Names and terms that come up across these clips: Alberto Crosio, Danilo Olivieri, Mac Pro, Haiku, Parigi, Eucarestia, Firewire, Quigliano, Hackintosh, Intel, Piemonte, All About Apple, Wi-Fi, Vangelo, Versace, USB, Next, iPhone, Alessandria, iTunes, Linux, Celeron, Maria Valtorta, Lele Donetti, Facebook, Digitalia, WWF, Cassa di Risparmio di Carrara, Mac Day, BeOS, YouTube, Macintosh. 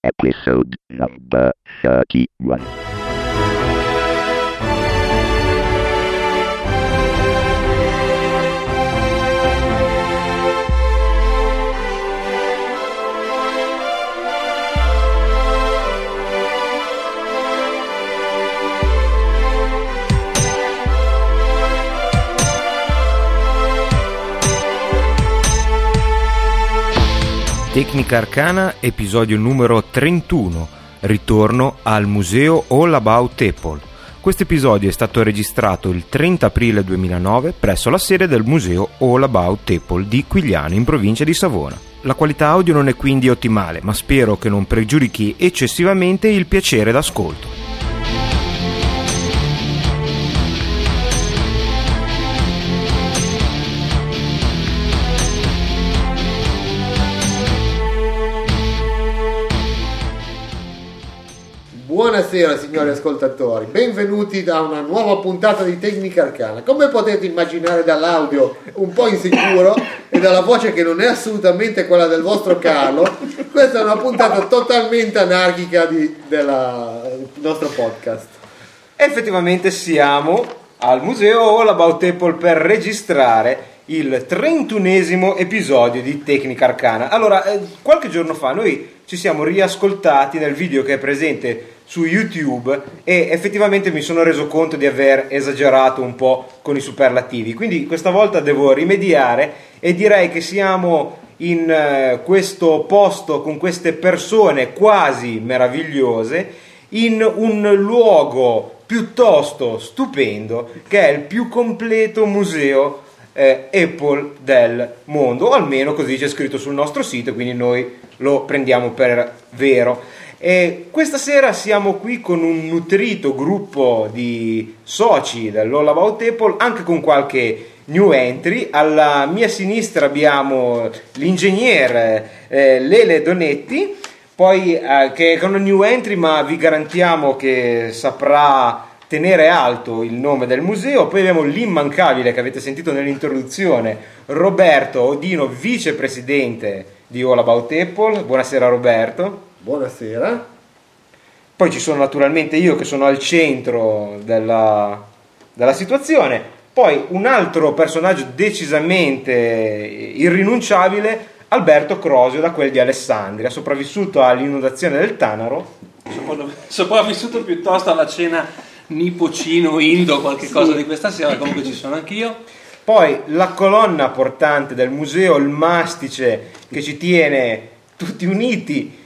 Episode number 31. Tecnica Arcana, episodio numero 31, ritorno al museo All About Apple. Questo episodio è stato registrato il 30 aprile 2009 presso la sede del museo All About Apple di Quigliano in provincia di Savona. La qualità audio non è quindi ottimale, ma spero che non pregiudichi eccessivamente il piacere d'ascolto. Buonasera signori ascoltatori, benvenuti da una nuova puntata di Tecnica Arcana. Come potete immaginare dall'audio un po' insicuro e dalla voce che non è assolutamente quella del vostro Carlo, questa è una puntata totalmente anarchica del nostro podcast. Effettivamente siamo al museo All About Apple per registrare il 31esimo episodio di Tecnica Arcana. Allora, qualche giorno fa noi ci siamo riascoltati nel video che è presente su YouTube e effettivamente mi sono reso conto di aver esagerato un po' con i superlativi, quindi questa volta devo rimediare e direi che siamo in questo posto con queste persone quasi meravigliose in un luogo piuttosto stupendo che è il più completo museo Apple del mondo, o almeno così c'è scritto sul nostro sito, quindi noi lo prendiamo per vero. E questa sera siamo qui con un nutrito gruppo di soci dell'All About Apple, anche con qualche new entry. Alla mia sinistra abbiamo l'ingegnere Lele Donetti, poi che è una new entry, ma vi garantiamo che saprà tenere alto il nome del museo. Poi abbiamo l'immancabile, che avete sentito nell'introduzione, Roberto Odino, vicepresidente di All About Apple. Buonasera Roberto. Buonasera. Poi ci sono naturalmente io, che sono al centro della situazione. Poi un altro personaggio decisamente irrinunciabile, Alberto Crosio, da quel di Alessandria, sopravvissuto all'inondazione del Tanaro. Sopravvissuto piuttosto alla cena nipocino indo, qualche cosa di questa sera, comunque ci sono anch'io. Poi la colonna portante del museo, il mastice che ci tiene tutti uniti,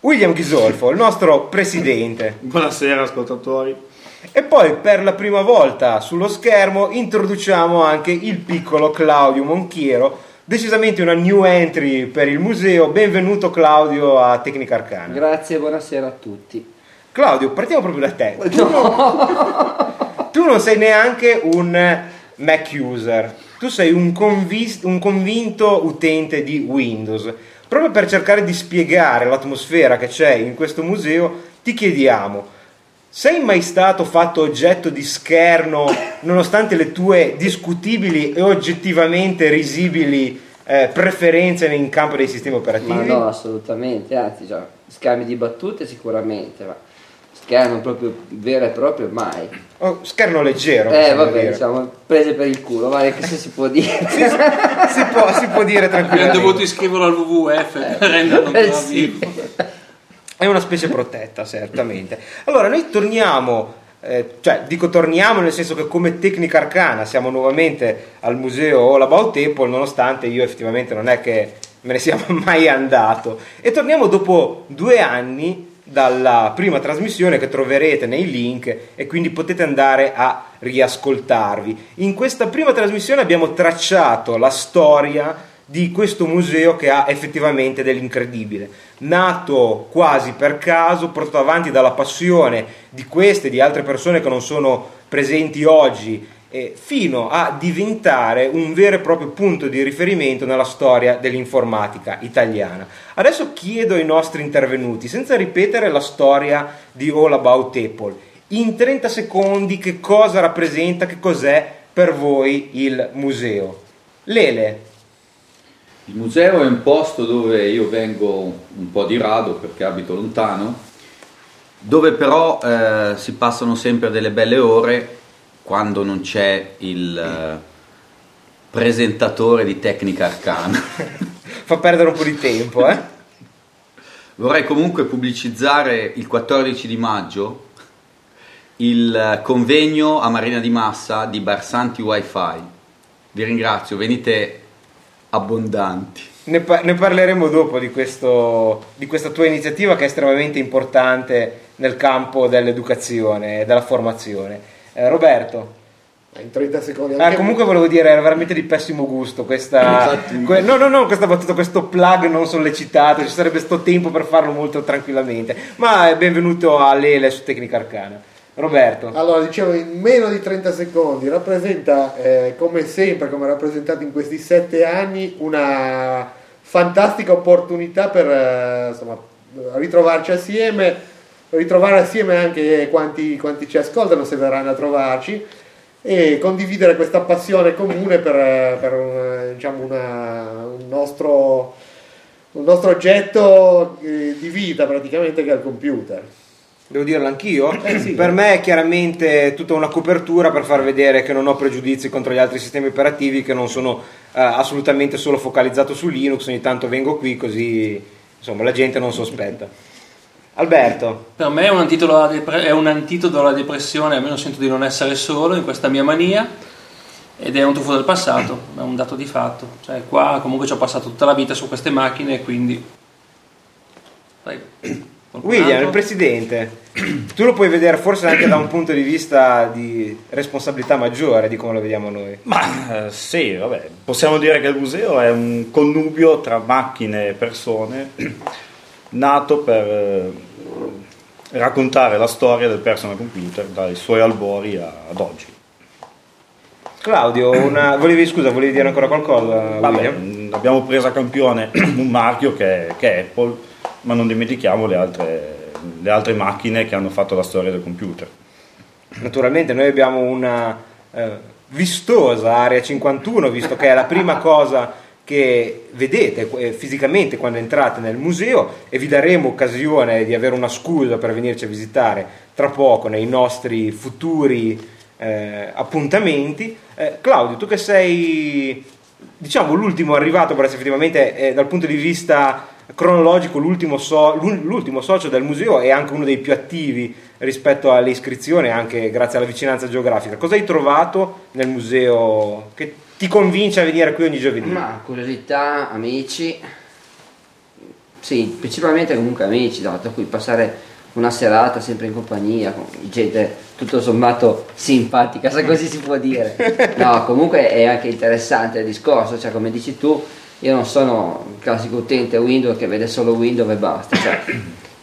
William Ghisolfo, il nostro presidente. Buonasera ascoltatori. E poi per la prima volta sullo schermo introduciamo anche il piccolo Claudio Monchiero, decisamente una new entry per il museo. Benvenuto Claudio a Tecnica Arcana. Grazie, buonasera a tutti. Claudio, partiamo proprio da te. No. Tu non sei neanche un Mac user, tu sei un convinto utente di Windows. Proprio per cercare di spiegare l'atmosfera che c'è in questo museo, ti chiediamo: sei mai stato fatto oggetto di scherno nonostante le tue discutibili e oggettivamente risibili preferenze in campo dei sistemi operativi? Ma no, assolutamente, anzi già, scambi di battute sicuramente, ma scherno proprio vero e proprio mai. Oh, scherno leggero. Vabbè, dire. Diciamo, prese per il culo, vale, che se si può dire. si può dire tranquillamente. Abbiamo dovuto iscriverlo al WWF per renderlo sì. È una specie protetta, certamente. Allora, noi torniamo, torniamo nel senso che come Tecnica Arcana siamo nuovamente al museo All About Apple, nonostante io effettivamente non è che me ne sia mai andato. E torniamo dopo 2 anni dalla prima trasmissione, che troverete nei link e quindi potete andare a riascoltarvi. In questa prima trasmissione abbiamo tracciato la storia di questo museo che ha effettivamente dell'incredibile, nato quasi per caso, portato avanti dalla passione di queste e di altre persone che non sono presenti oggi, fino a diventare un vero e proprio punto di riferimento nella storia dell'informatica italiana. Adesso chiedo ai nostri intervenuti, senza ripetere la storia di All About Apple, in 30 secondi che cosa rappresenta, che cos'è per voi il museo. Lele. Il museo è un posto dove io vengo un po' di rado perché abito lontano, dove però si passano sempre delle belle ore quando non c'è il presentatore di Tecnica Arcana. Fa perdere un po' di tempo, eh? Vorrei comunque pubblicizzare il 14 di maggio il convegno a Marina di Massa di Barsanti Wi-Fi. Vi ringrazio, venite abbondanti. Ne parleremo dopo di questa tua iniziativa, che è estremamente importante nel campo dell'educazione e della formazione. Roberto, in 30 secondi comunque volevo dire, era veramente di pessimo gusto questa questa battuta, questo plug non sollecitato, ci sarebbe sto tempo per farlo molto tranquillamente, ma benvenuto a Lele su Tecnica Arcana. Roberto, allora, dicevo, in meno di 30 secondi rappresenta, come sempre, come rappresentato in questi 7 anni, una fantastica opportunità per ritrovarci assieme, ritrovare assieme anche quanti ci ascoltano, se verranno a trovarci, e condividere questa passione comune per un nostro oggetto di vita praticamente, che è il computer. Devo dirlo anch'io? Sì. Per me è chiaramente tutta una copertura per far vedere che non ho pregiudizi contro gli altri sistemi operativi, che non sono assolutamente solo focalizzato su Linux. Ogni tanto vengo qui così, insomma, la gente non sospetta. Alberto, per me è un antidoto alla depressione, almeno sento di non essere solo in questa mia mania, ed è un tuffo del passato, è un dato di fatto, cioè qua comunque ci ho passato tutta la vita su queste macchine, quindi William, il presidente, tu lo puoi vedere forse anche da un punto di vista di responsabilità maggiore di come lo vediamo noi. Ma sì, vabbè, possiamo dire che il museo è un connubio tra macchine e persone, nato per raccontare la storia del personal computer dai suoi albori ad oggi. Claudio, volevi dire ancora qualcosa? Vabbè, abbiamo preso a campione un marchio che è Apple, ma non dimentichiamo le altre macchine che hanno fatto la storia del computer. Naturalmente noi abbiamo una vistosa Area 51, visto che è la prima cosa che vedete fisicamente quando entrate nel museo, e vi daremo occasione di avere una scusa per venirci a visitare tra poco nei nostri futuri appuntamenti. Claudio, tu che sei, diciamo, l'ultimo arrivato, perché effettivamente dal punto di vista cronologico l'ultimo socio del museo e anche uno dei più attivi rispetto alle iscrizioni, anche grazie alla vicinanza geografica, cosa hai trovato nel museo che ti convince a venire qui ogni giovedì? Ma curiosità, amici, sì, principalmente comunque amici, da cui passare una serata sempre in compagnia, con gente tutto sommato simpatica, se così si può dire. No, comunque è anche interessante il discorso, cioè come dici tu, io non sono il classico utente Windows che vede solo Windows e basta, cioè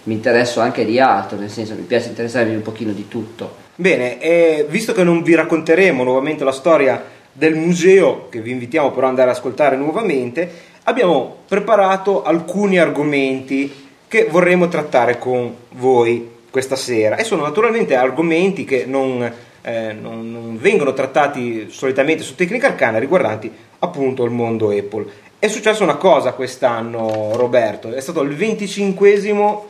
mi interesso anche di altro, nel senso mi piace interessarmi un pochino di tutto. Bene, e visto che non vi racconteremo nuovamente la storia del museo, che vi invitiamo però ad andare ad ascoltare nuovamente, abbiamo preparato alcuni argomenti che vorremmo trattare con voi questa sera, e sono naturalmente argomenti che non vengono trattati solitamente su Tecnica Arcana, riguardanti appunto il mondo Apple. È successa una cosa quest'anno, Roberto, è stato il 25°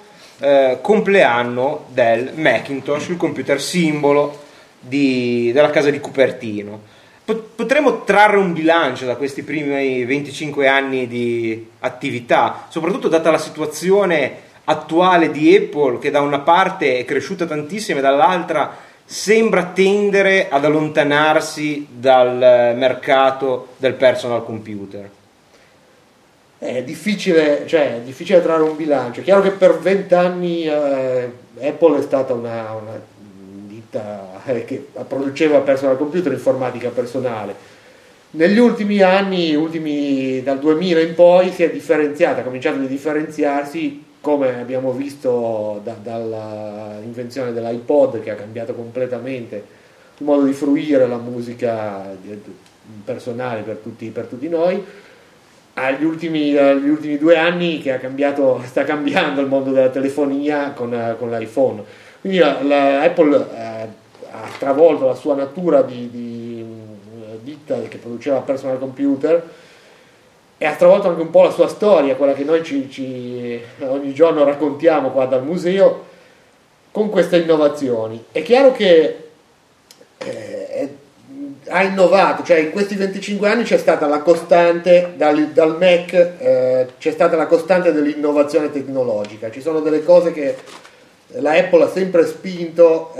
compleanno del Macintosh, il computer simbolo della casa di Cupertino. Potremmo trarre un bilancio da questi primi 25 anni di attività, soprattutto data la situazione attuale di Apple, che da una parte è cresciuta tantissimo e dall'altra sembra tendere ad allontanarsi dal mercato del personal computer. È difficile trarre un bilancio. È chiaro che per 20 anni Apple è stata una che produceva personal computer, informatica personale. Negli ultimi anni, dal 2000 in poi, si è differenziata, ha cominciato a differenziarsi, come abbiamo visto dall'invenzione dell'iPod, che ha cambiato completamente il modo di fruire la musica personale per tutti noi, agli ultimi 2 anni che sta cambiando il mondo della telefonia con l'iPhone. Quindi Apple ha travolto la sua natura di ditta che produceva personal computer e ha travolto anche un po' la sua storia, quella che noi ogni giorno raccontiamo qua dal museo, con queste innovazioni. È chiaro che ha innovato, cioè in questi 25 anni c'è stata la costante, dal Mac c'è stata la costante dell'innovazione tecnologica, ci sono delle cose che la Apple ha sempre spinto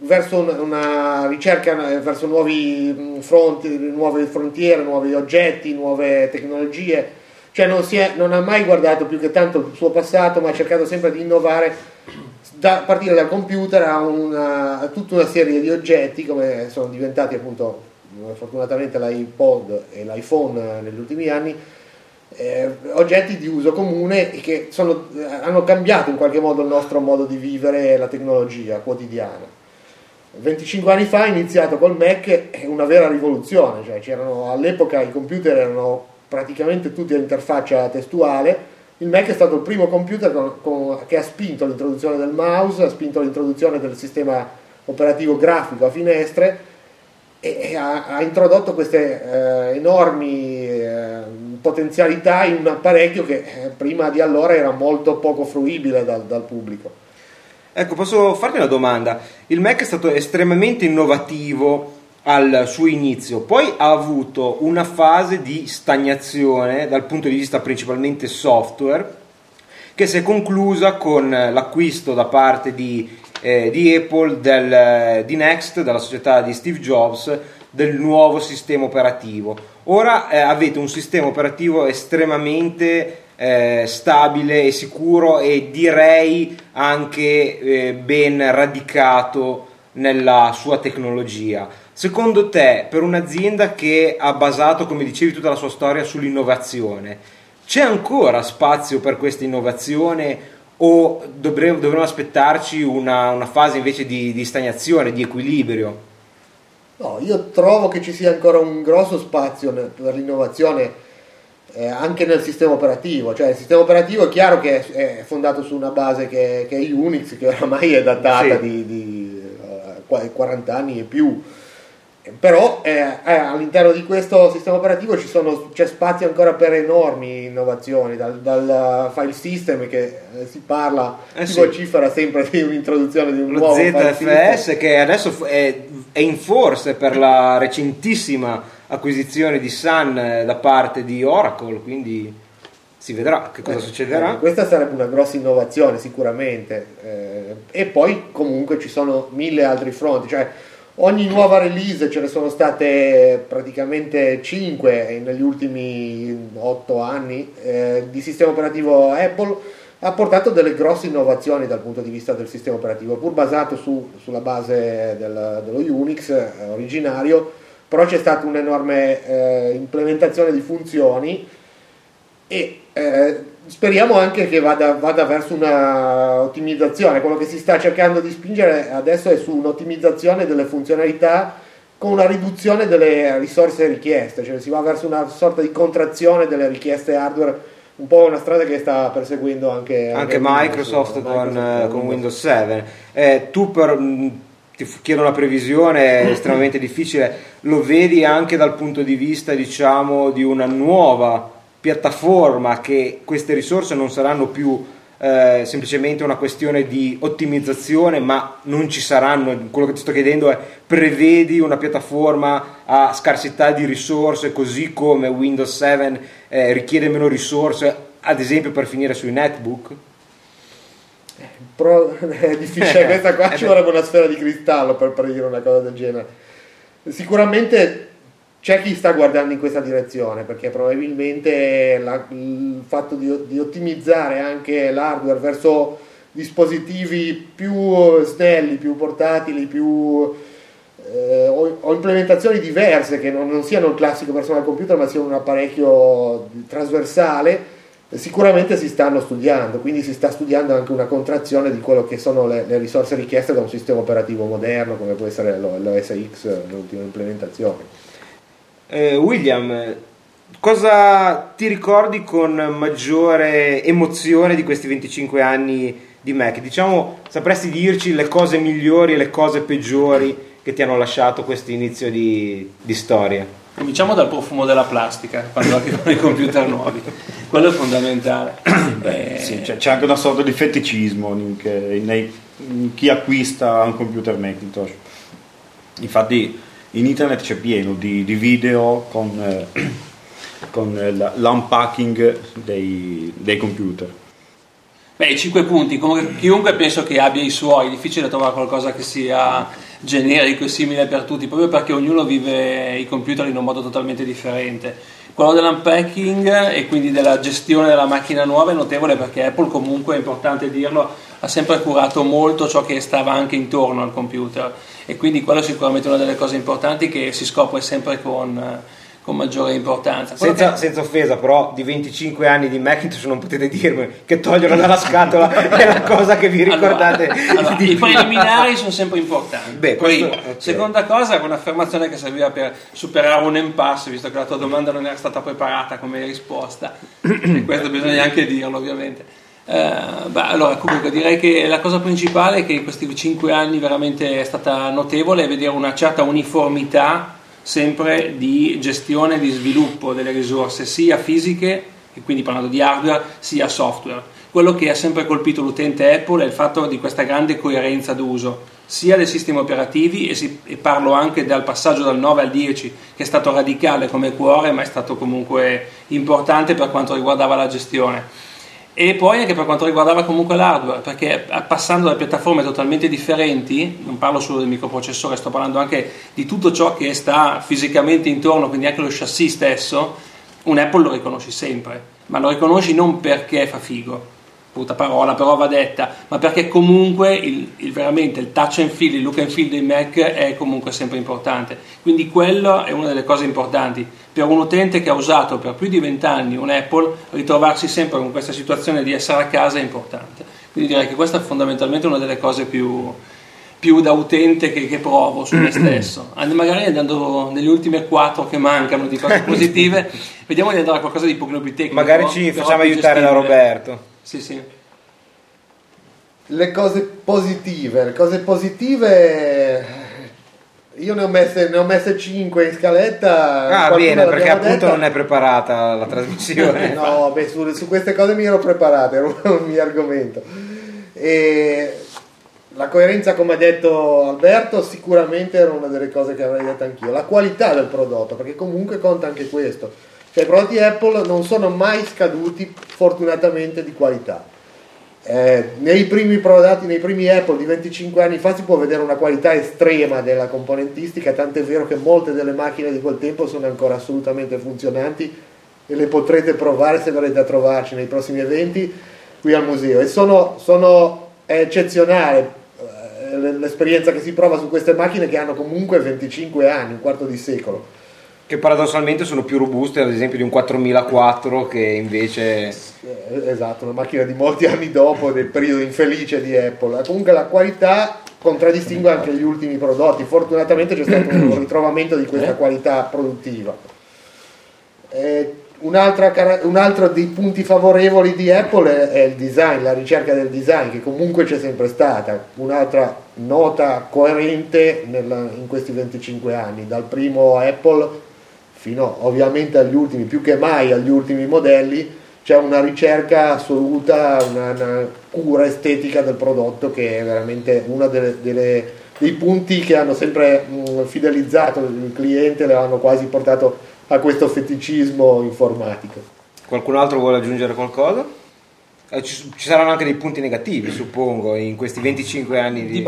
verso una ricerca, verso nuovi fronti, nuove frontiere, nuovi oggetti, nuove tecnologie, cioè non ha mai guardato più che tanto il suo passato, ma ha cercato sempre di innovare, da partire dal computer a tutta una serie di oggetti come sono diventati appunto fortunatamente l'iPod e l'iPhone negli ultimi anni, oggetti di uso comune e che hanno cambiato in qualche modo il nostro modo di vivere la tecnologia quotidiana. 25 anni fa è iniziato col Mac una vera rivoluzione, cioè all'epoca i computer erano praticamente tutti a interfaccia testuale, il Mac è stato il primo computer che ha spinto l'introduzione del mouse, ha spinto l'introduzione del sistema operativo grafico a finestre e ha introdotto queste enormi potenzialità in un apparecchio che prima di allora era molto poco fruibile dal pubblico. Ecco, posso farti una domanda? Il Mac è stato estremamente innovativo al suo inizio, poi ha avuto una fase di stagnazione dal punto di vista principalmente software, che si è conclusa con l'acquisto da parte di Apple di Next, dalla società di Steve Jobs, del nuovo sistema operativo. Ora avete un sistema operativo estremamente stabile e sicuro e direi anche ben radicato nella sua tecnologia. Secondo te, per un'azienda che ha basato, come dicevi, tutta la sua storia sull'innovazione, c'è ancora spazio per questa innovazione o dovremmo aspettarci una fase invece di stagnazione, di equilibrio? No, io trovo che ci sia ancora un grosso spazio per l'innovazione anche nel sistema operativo, cioè il sistema operativo è chiaro che è fondato su una base che è Unix, che oramai è datata di 40 anni e più, però all'interno di questo sistema operativo c'è spazio ancora per enormi innovazioni, dal file system che si parla, si vocifera sempre di un'introduzione di un nuovo ZFS che adesso è in forse per la recentissima acquisizione di Sun da parte di Oracle, quindi si vedrà che cosa succederà. Questa sarebbe una grossa innovazione sicuramente, e poi comunque ci sono mille altri fronti, cioè ogni nuova release, ce ne sono state praticamente 5 negli ultimi 8 anni di sistema operativo Apple, ha portato delle grosse innovazioni dal punto di vista del sistema operativo, pur basato sulla base dello Unix originario, però c'è stata un'enorme implementazione di funzioni e speriamo anche che vada verso una ottimizzazione. Quello che si sta cercando di spingere adesso è su un'ottimizzazione delle funzionalità con una riduzione delle risorse richieste, cioè si va verso una sorta di contrazione delle richieste hardware, un po' una strada che sta perseguendo anche Microsoft con Windows 7. Ti chiedo una previsione estremamente difficile, lo vedi anche dal punto di vista di una nuova piattaforma, che queste risorse non saranno più semplicemente una questione di ottimizzazione, ma non ci saranno? Quello che ti sto chiedendo è: prevedi una piattaforma a scarsità di risorse, così come Windows 7 richiede meno risorse, ad esempio per finire sui netbook? È difficile questa qua, ci vorrebbe una sfera di cristallo per predire una cosa del genere. Sicuramente c'è chi sta guardando in questa direzione, perché probabilmente il fatto di ottimizzare anche l'hardware verso dispositivi più snelli, più portatili, o implementazioni diverse che non siano il classico personal computer, ma siano un apparecchio trasversale, sicuramente si stanno studiando, quindi si sta studiando anche una contrazione di quello che sono le risorse richieste da un sistema operativo moderno come può essere l'OSX, l'ultima implementazione. William, cosa ti ricordi con maggiore emozione di questi 25 anni di Mac? Diciamo, sapresti dirci le cose migliori e le cose peggiori che ti hanno lasciato questo inizio di storia? Cominciamo dal profumo della plastica quando arrivano i computer nuovi, quello è fondamentale. Beh, sì, c'è anche una sorta di feticismo in chi acquista un computer Macintosh. Infatti in internet c'è pieno di video con l'unpacking dei computer. Beh, 5 punti, chiunque penso che abbia i suoi, è difficile trovare qualcosa che sia generico e simile per tutti, proprio perché ognuno vive i computer in un modo totalmente differente. Quello dell'unpacking e quindi della gestione della macchina nuova è notevole, perché Apple, comunque è importante dirlo, ha sempre curato molto ciò che stava anche intorno al computer, e quindi quello è sicuramente una delle cose importanti che si scopre sempre con maggiore importanza. Senza offesa, però di 25 anni di Macintosh non potete dirmi che toglierlo dalla scatola è la cosa che vi ricordate. Allora, i preliminari sono sempre importanti. Beh, questo, okay. Seconda cosa, un'affermazione che serviva per superare un impasse, visto che la tua domanda non era stata preparata come risposta, e questo bisogna anche dirlo, ovviamente. Allora, comunque direi che la cosa principale è che in questi 5 anni veramente è stata notevole vedere una certa uniformità sempre di gestione e di sviluppo delle risorse, sia fisiche, e quindi parlando di hardware, sia software. Quello che ha sempre colpito l'utente Apple è il fatto di questa grande coerenza d'uso, sia dei sistemi operativi, e parlo anche dal passaggio dal 9 al 10, che è stato radicale come cuore, ma è stato comunque importante per quanto riguardava la gestione. E poi anche per quanto riguardava comunque l'hardware, perché passando da piattaforme totalmente differenti, non parlo solo del microprocessore, sto parlando anche di tutto ciò che sta fisicamente intorno, quindi anche lo chassis stesso, un Apple lo riconosci sempre, ma lo riconosci non perché fa figo, brutta parola però va detta, ma perché comunque veramente il touch and feel, il look and feel dei Mac è comunque sempre importante. Quindi quello è una delle cose importanti. Per un utente che ha usato per più di 20 anni un Apple, ritrovarsi sempre con questa situazione di essere a casa è importante. Quindi direi che questa è fondamentalmente una delle cose più da utente che provo su me stesso. Magari andando negli ultimi 4 che mancano di cose positive, vediamo di andare a qualcosa di un pochino più tecnico. Magari ci facciamo aiutare da Roberto. Sì, sì. Le cose positive... Io ne ho messe 5 in scaletta. Ah, bene, perché appunto non è preparata la trasmissione. No, beh, su queste cose mi ero preparato, era un mio argomento. E la coerenza, come ha detto Alberto, sicuramente era una delle cose che avrei detto anch'io. La qualità del prodotto, perché comunque conta anche questo. Cioè, i prodotti Apple non sono mai scaduti, fortunatamente, di qualità. Nei primi prodotti, nei primi Apple di 25 anni fa si può vedere una qualità estrema della componentistica, tant'è vero che molte delle macchine di quel tempo sono ancora assolutamente funzionanti e le potrete provare se verrete a trovarci nei prossimi eventi qui al museo, e è eccezionale l'esperienza che si prova su queste macchine che hanno comunque 25 anni, un quarto di secolo, che paradossalmente sono più robuste ad esempio di un 4004 che invece... Esatto, una macchina di molti anni dopo, del periodo infelice di Apple. Comunque la qualità contraddistingue anche gli ultimi prodotti, fortunatamente c'è stato un ritrovamento di questa qualità produttiva. Un altro dei punti favorevoli di Apple è il design, la ricerca del design, che comunque c'è sempre stata, un'altra nota coerente in questi 25 anni, dal primo Apple fino ovviamente agli ultimi, più che mai agli ultimi modelli, c'è una ricerca assoluta, una cura estetica del prodotto che è veramente uno dei punti che hanno sempre fidelizzato il cliente, le hanno quasi portato a questo feticismo informatico. Qualcun altro vuole aggiungere qualcosa? Ci saranno anche dei punti negativi, suppongo, in questi 25 anni di...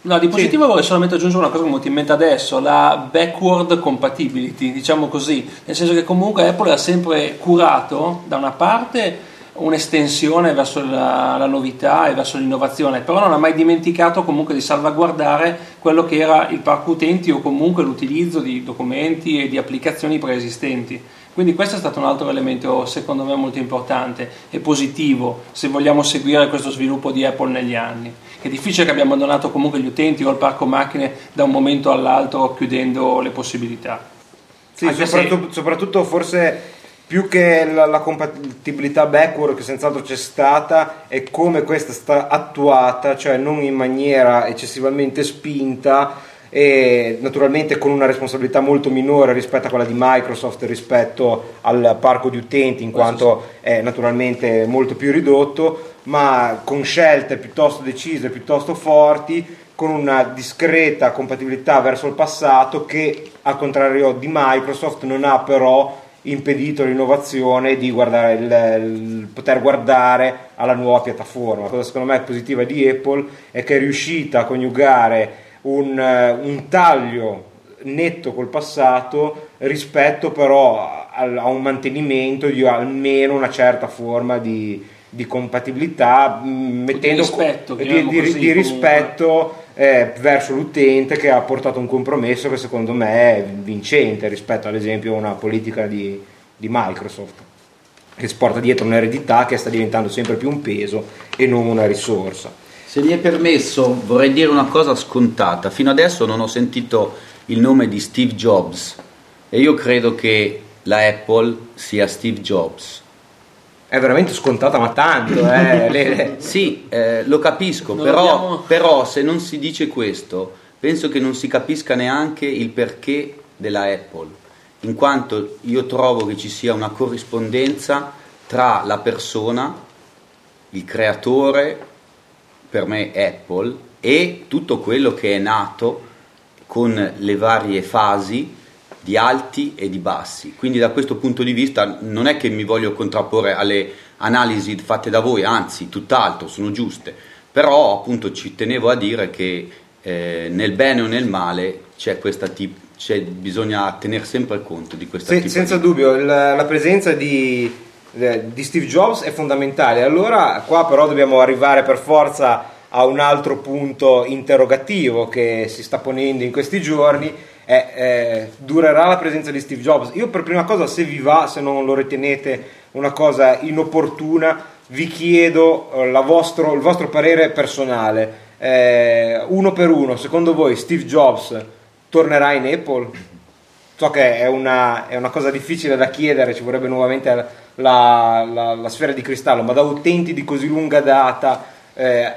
No, di positivo sì. Vorrei solamente aggiungere una cosa che mi è in mente adesso, la backward compatibility, diciamo così, nel senso che comunque Apple ha sempre curato da una parte un'estensione verso la novità e verso l'innovazione, però non ha mai dimenticato comunque di salvaguardare quello che era il parco utenti o comunque l'utilizzo di documenti e di applicazioni preesistenti. Quindi questo è stato un altro elemento secondo me molto importante e positivo se vogliamo seguire questo sviluppo di Apple negli anni. È difficile che abbiamo abbandonato comunque gli utenti o il parco macchine da un momento all'altro chiudendo le possibilità. Sì, soprattutto forse più che la compatibilità backward, che senz'altro c'è stata, è come questa sta attuata, cioè non in maniera eccessivamente spinta, e naturalmente con una responsabilità molto minore rispetto a quella di Microsoft, rispetto al parco di utenti, in quanto è naturalmente molto più ridotto, ma con scelte piuttosto decise, piuttosto forti, con una discreta compatibilità verso il passato che, al contrario di Microsoft, non ha però impedito l'innovazione di guardare poter guardare alla nuova piattaforma. La cosa secondo me positiva di Apple è che è riuscita a coniugare un taglio netto col passato rispetto però a un mantenimento di almeno una certa forma di compatibilità, mettendo di rispetto verso l'utente, che ha portato un compromesso che secondo me è vincente rispetto ad esempio a una politica di Microsoft, che porta dietro un'eredità che sta diventando sempre più un peso e non una risorsa. Se mi è permesso, vorrei dire una cosa scontata. Fino adesso non ho sentito il nome di Steve Jobs e io credo che la Apple sia Steve Jobs. È veramente scontata, ma tanto, Sì, lo capisco, però se non si dice questo, penso che non si capisca neanche il perché della Apple, in quanto io trovo che ci sia una corrispondenza tra la persona, il creatore, per me Apple, e tutto quello che è nato con le varie fasi di alti e di bassi. Quindi da questo punto di vista non è che mi voglio contrapporre alle analisi fatte da voi, anzi tutt'altro, sono giuste, però appunto ci tenevo a dire che nel bene o nel male c'è questa bisogna tener sempre conto di questa senza dubbio la presenza di Steve Jobs è fondamentale. Allora qua però dobbiamo arrivare per forza a un altro punto interrogativo che si sta ponendo in questi giorni: durerà la presenza di Steve Jobs? Io per prima cosa, se vi va, se non lo ritenete una cosa inopportuna, vi chiedo il vostro parere personale, uno per uno. Secondo voi Steve Jobs tornerà in Apple? So che è una cosa difficile da chiedere, ci vorrebbe nuovamente la sfera di cristallo, ma da utenti di così lunga data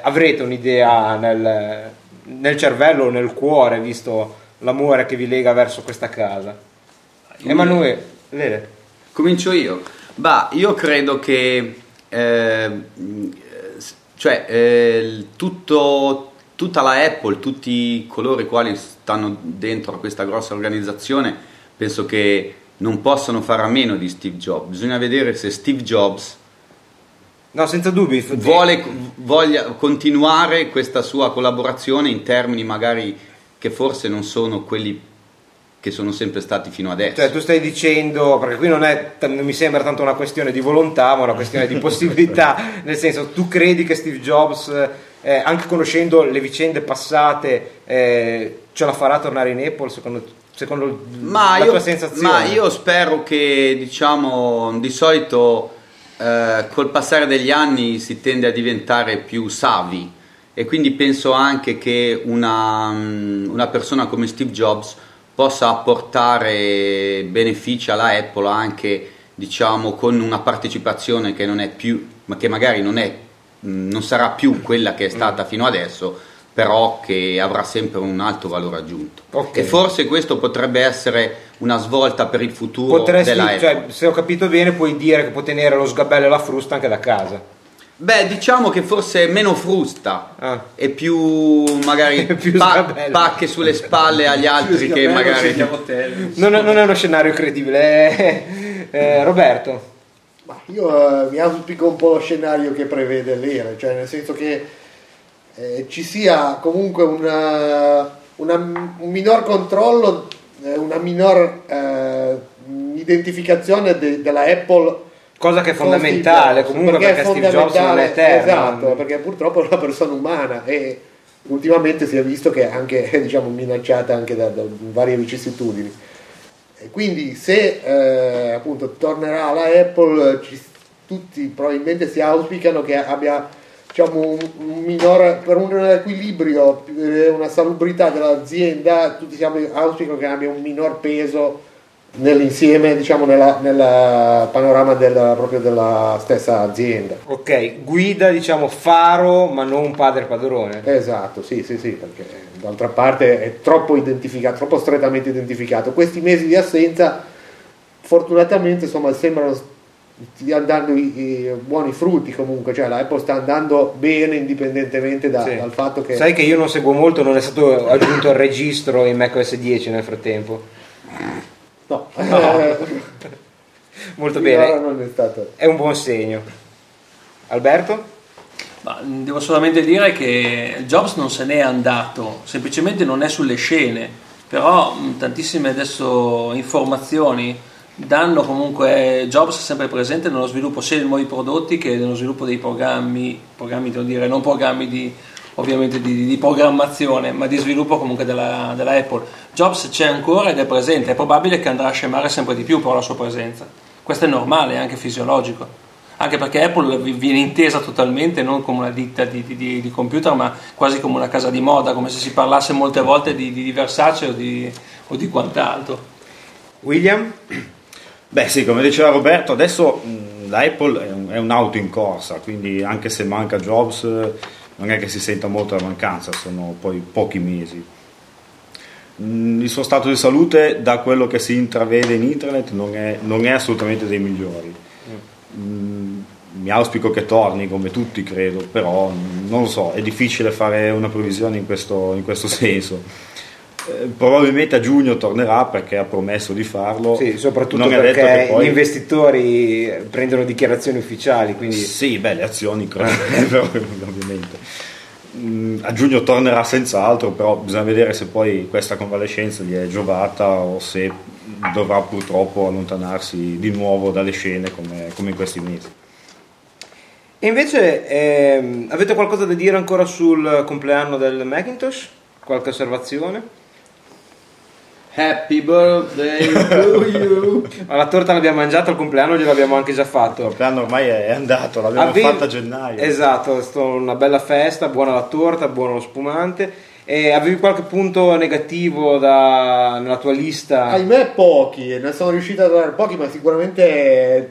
avrete un'idea nel cervello o nel cuore, visto l'amore che vi lega verso questa casa. Emanuele, Lele. Comincio io. Io credo che tutta la Apple, tutti coloro i quali stanno dentro a questa grossa organizzazione, penso che non possono fare a meno di Steve Jobs. Bisogna vedere se Steve Jobs senza dubbi voglia continuare questa sua collaborazione in termini magari che forse non sono quelli che sono sempre stati fino adesso. Cioè tu stai dicendo, perché qui non mi sembra tanto una questione di volontà, ma una questione di possibilità, nel senso, tu credi che Steve Jobs, anche conoscendo le vicende passate, ce la farà tornare in Apple, secondo la tua sensazione? Ma io spero che, di solito col passare degli anni si tende a diventare più savi, e quindi penso anche che una persona come Steve Jobs possa apportare benefici alla Apple anche, con una partecipazione che non è più, ma che magari non sarà più quella che è stata fino adesso, però che avrà sempre un alto valore aggiunto. Okay. E forse questo potrebbe essere una svolta per il futuro della Apple. Cioè, se ho capito bene, puoi dire che può tenere lo sgabello e la frusta anche da casa. Che forse meno frusta e più magari più pacche sulle spalle agli altri che magari non è uno scenario credibile. Roberto? Io mi auspico un po' lo scenario che prevede l'era, cioè nel senso che ci sia comunque un minor controllo, una minor identificazione della Apple. Cosa che è fondamentale, comunque, perché Steve Jobs non è eterno. Esatto, perché purtroppo è una persona umana e ultimamente si è visto che è anche minacciata anche da varie vicissitudini. E quindi se appunto tornerà la Apple, tutti probabilmente si auspicano che abbia un minore, per un equilibrio, una salubrità dell'azienda, tutti auspicano che abbia un minor peso nell'insieme, diciamo, nel panorama proprio della stessa azienda. Ok, guida, diciamo, faro, ma non padre padrone. Esatto, sì, perché d'altra parte è troppo identificato, troppo strettamente identificato. Questi mesi di assenza fortunatamente, insomma, sembrano andando i buoni frutti comunque, cioè l'Apple sta andando bene indipendentemente dal fatto che... Sai che io non seguo molto, non è stato aggiunto il registro in macOS 10 nel frattempo? No. Molto bene, non è stato. È un buon segno. Alberto? Ma devo solamente dire che Jobs non se n'è andato, semplicemente non è sulle scene, però tantissime adesso informazioni danno comunque Jobs sempre presente nello sviluppo sia di nuovi prodotti che nello sviluppo dei programmi, devo dire, non programmi di, ovviamente di programmazione, ma di sviluppo comunque della Apple. Jobs c'è ancora ed è presente, è probabile che andrà a scemare sempre di più però la sua presenza. Questo è normale, è anche fisiologico, anche perché Apple viene intesa totalmente non come una ditta di computer, ma quasi come una casa di moda, come se si parlasse molte volte di Versace o di quant'altro. William? Beh sì, come diceva Roberto, adesso l'Apple è un'auto in corsa, quindi anche se manca Jobs non è che si senta molto la mancanza, sono poi pochi mesi. Il suo stato di salute, da quello che si intravede in internet, non è assolutamente dei migliori. Mi auspico che torni, come tutti credo, però non lo so, è difficile fare una previsione in questo senso. Probabilmente a giugno tornerà perché ha promesso di farlo, sì, soprattutto non perché è detto che poi... gli investitori prendono dichiarazioni ufficiali, quindi... sì, beh, le azioni però, ovviamente a giugno tornerà senz'altro, però bisogna vedere se poi questa convalescenza gli è giovata o se dovrà purtroppo allontanarsi di nuovo dalle scene come in questi mesi. E invece avete qualcosa da dire ancora sul compleanno del Macintosh? Qualche osservazione? Happy birthday to you. La torta l'abbiamo mangiata, il compleanno gliel'abbiamo anche già fatto. Il compleanno ormai è andato, l'abbiamo fatta a gennaio. Esatto, è stata una bella festa, buona la torta, buono lo spumante. E avevi qualche punto negativo nella tua lista? Ahimè pochi, ne sono riuscito a dare pochi, ma sicuramente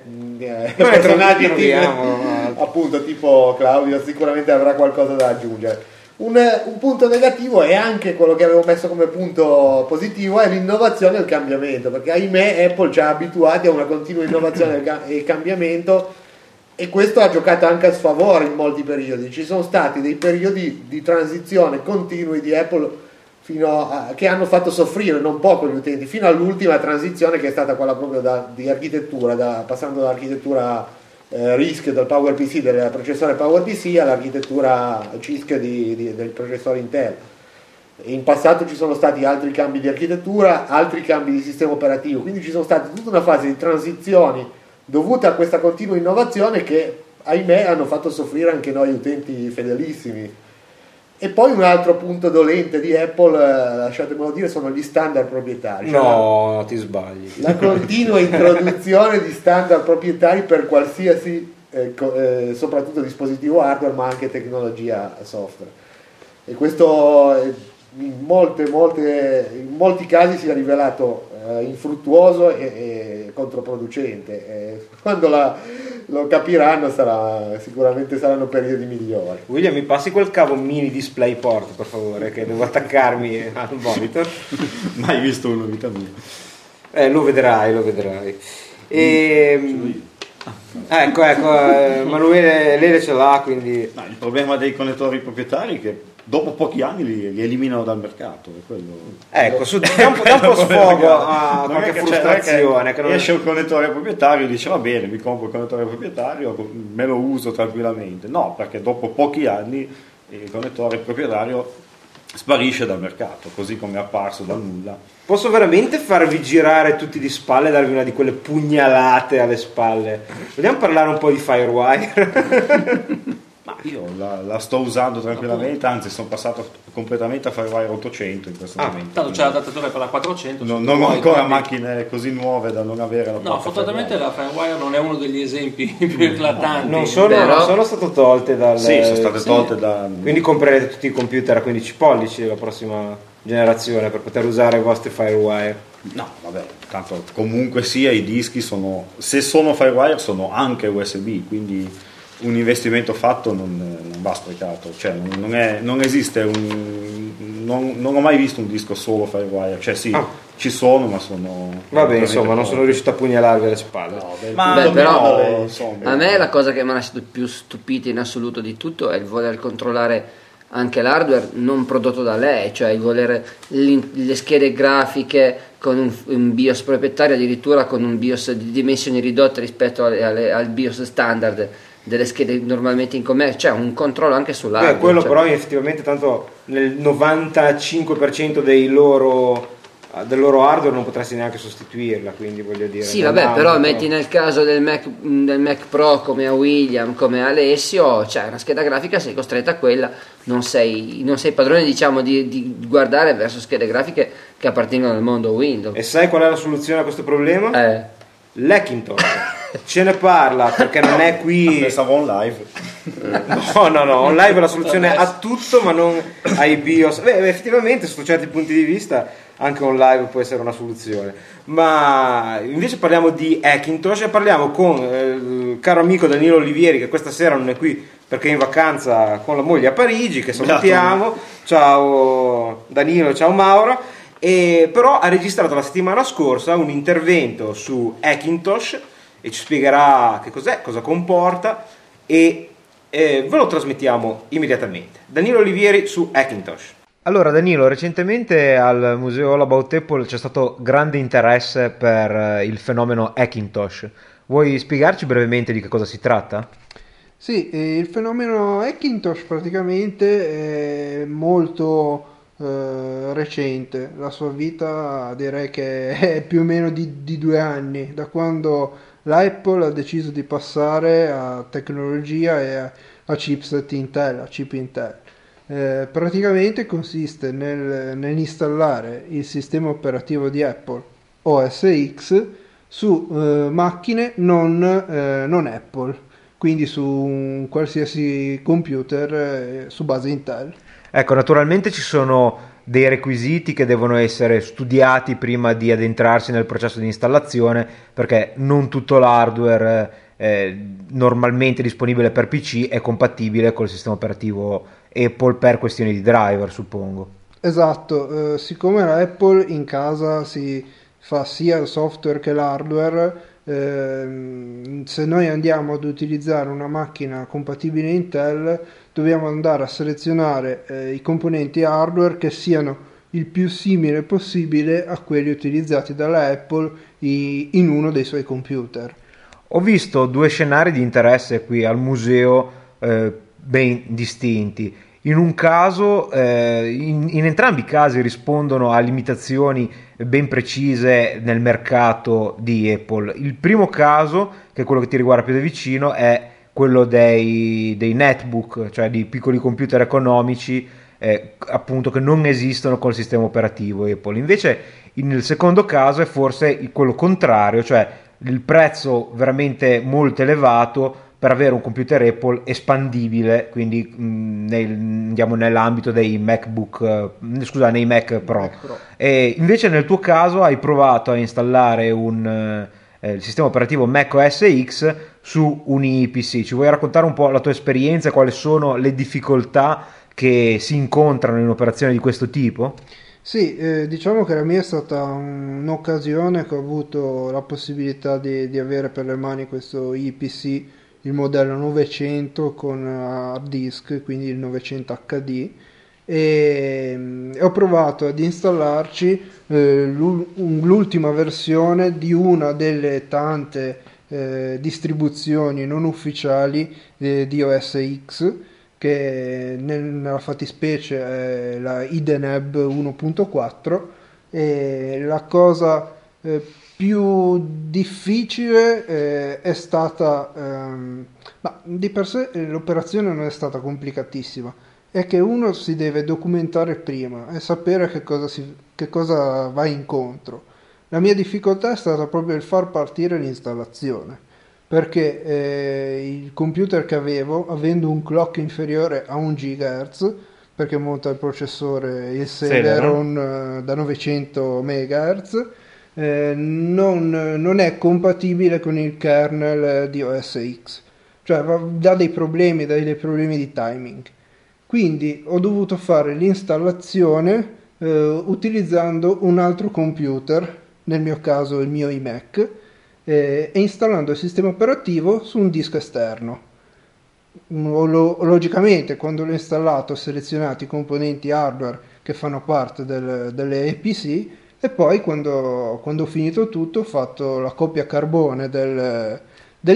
personaggi appunto tipo Claudio sicuramente avrà qualcosa da aggiungere. Un punto negativo è anche quello che avevo messo come punto positivo, è l'innovazione e il cambiamento, perché ahimè Apple ci ha abituati a una continua innovazione e cambiamento, e questo ha giocato anche a sfavore in molti periodi. Ci sono stati dei periodi di transizione continui di Apple che hanno fatto soffrire non poco gli utenti, fino all'ultima transizione che è stata quella proprio di architettura, passando dall'architettura RISC del PowerPC, del processore PowerPC, all'architettura CISC del processore Intel. In passato ci sono stati altri cambi di architettura, altri cambi di sistema operativo, quindi ci sono state tutta una fase di transizioni dovuta a questa continua innovazione che ahimè hanno fatto soffrire anche noi utenti fedelissimi. E poi un altro punto dolente di Apple, lasciatemelo dire, sono gli standard proprietari. No, ti sbagli. La continua introduzione di standard proprietari per qualsiasi, soprattutto dispositivo hardware, ma anche tecnologia software. E questo in molti casi si è rivelato infruttuoso e controproducente. Quando lo capiranno sicuramente saranno periodi migliori. William, mi passi quel cavo mini DisplayPort per favore, che devo attaccarmi al monitor. Mai visto uno vita mia. Lo vedrai. Ecco, ma lui Lele ce l'ha, quindi no, il problema dei connettori proprietari che dopo pochi anni li eliminano dal mercato, quello... ecco, da un po' sfogo a qualche frustrazione che non... esce un connettore proprietario e dice va bene, mi compro il connettore proprietario, me lo uso tranquillamente. No, perché dopo pochi anni il connettore proprietario sparisce dal mercato, così come è apparso dal nulla. Posso veramente farvi girare tutti di spalle e darvi una di quelle pugnalate alle spalle? Vogliamo parlare un po' di Firewire? Io la sto usando tranquillamente, anzi sono passato completamente a Firewire 800 in questo momento. Tanto c'è l'adattatore per la 400. Non ho ancora macchine così nuove da non avere la 400. No, fortunatamente la Firewire non è uno degli esempi più eclatanti. Non sono state tolte dalle... Sì, sono state tolte da... Quindi comprerete tutti i computer a 15 pollici della prossima generazione per poter usare i vostri Firewire. No, vabbè, tanto comunque sia i dischi sono... Se sono Firewire sono anche USB, quindi... un investimento fatto non va sprecato, cioè non esiste non ho mai visto un disco solo Firewire, cioè sì, ci sono, ma sono... Vabbè, insomma, non sono riuscito a pugnalarvi alle spalle. No, a me la cosa che mi ha lasciato più stupito in assoluto di tutto è il voler controllare anche l'hardware non prodotto da lei, cioè il voler le schede grafiche con un BIOS proprietario, addirittura con un BIOS di dimensioni ridotte rispetto al BIOS standard delle schede normalmente in commercio, c'è un controllo anche sull'hardware. Quello però effettivamente, tanto nel 95% del loro hardware non potresti neanche sostituirla, quindi voglio dire... Sì, vabbè, però metti nel caso del Mac Pro come a William, come a Alessio, c'è una scheda grafica, sei costretta a quella, non sei padrone, diciamo, di guardare verso schede grafiche che appartengono al mondo Windows. E sai qual è la soluzione a questo problema? Hackintosh. Ce ne parla perché non è qui. Pensavo OnLive. No, OnLive è la soluzione a tutto, ma non ai BIOS. Beh, effettivamente, sotto certi punti di vista, anche OnLive può essere una soluzione. Ma invece parliamo di Hackintosh e parliamo con il caro amico Danilo Olivieri, che questa sera non è qui perché è in vacanza con la moglie a Parigi, che salutiamo. Ciao Danilo, ciao Mauro. E però ha registrato la settimana scorsa un intervento su Hackintosh e ci spiegherà che cos'è, cosa comporta, e ve lo trasmettiamo immediatamente. Danilo Olivieri su Hackintosh. Allora Danilo, recentemente al museo All About Apple c'è stato grande interesse per il fenomeno Hackintosh. Vuoi spiegarci brevemente di che cosa si tratta? Sì, il fenomeno Hackintosh praticamente è molto recente. La sua vita direi che è più o meno di 2 anni, da quando l'Apple ha deciso di passare a tecnologia e a chipset Intel, a chip Intel. Praticamente consiste nell'installare il sistema operativo di Apple, OSX, su macchine non Apple, quindi su un qualsiasi computer su base Intel. Ecco, naturalmente ci sono dei requisiti che devono essere studiati prima di addentrarsi nel processo di installazione, perché non tutto l'hardware normalmente disponibile per PC è compatibile col sistema operativo Apple per questioni di driver, suppongo. Esatto, siccome la Apple in casa si fa sia il software che l'hardware, se noi andiamo ad utilizzare una macchina compatibile Intel dobbiamo andare a selezionare i componenti hardware che siano il più simile possibile a quelli utilizzati dalla Apple in uno dei suoi computer. Ho visto 2 scenari di interesse qui al museo ben distinti. In un caso, in entrambi i casi rispondono a limitazioni ben precise nel mercato di Apple. Il primo caso, che è quello che ti riguarda più da vicino, è quello dei netbook, cioè di piccoli computer economici, appunto, che non esistono col sistema operativo Apple. Invece nel secondo caso è forse quello contrario, cioè il prezzo veramente molto elevato per avere un computer Apple espandibile, quindi nell'ambito dei Mac Pro. E invece nel tuo caso hai provato a installare il sistema operativo Mac OS X su un EeePC. Ci vuoi raccontare un po' la tua esperienza, quali sono le difficoltà che si incontrano in un'operazione di questo tipo? Sì, diciamo che la mia è stata un'occasione che ho avuto la possibilità di avere per le mani questo EeePC, il modello 900 con hard disk, quindi il 900 HD, e ho provato ad installarci l'ultima versione di una delle tante distribuzioni non ufficiali di OS X, che nella fattispecie è la IDENEB 1.4, e la cosa Più difficile è stata, ma di per sé l'operazione non è stata complicatissima, è che uno si deve documentare prima e sapere che cosa va incontro. La mia difficoltà è stata proprio il far partire l'installazione, perché il computer che avevo, avendo un clock inferiore a 1 GHz, perché monta il processore, il Celeron da 900 MHz, non è compatibile con il kernel di OSX, cioè dà dei problemi di timing. Quindi ho dovuto fare l'installazione utilizzando un altro computer, nel mio caso il mio iMac, e installando il sistema operativo su un disco esterno. Logicamente, quando l'ho installato, ho selezionato i componenti hardware che fanno parte delle EPC, e poi quando ho finito tutto ho fatto la copia carbone del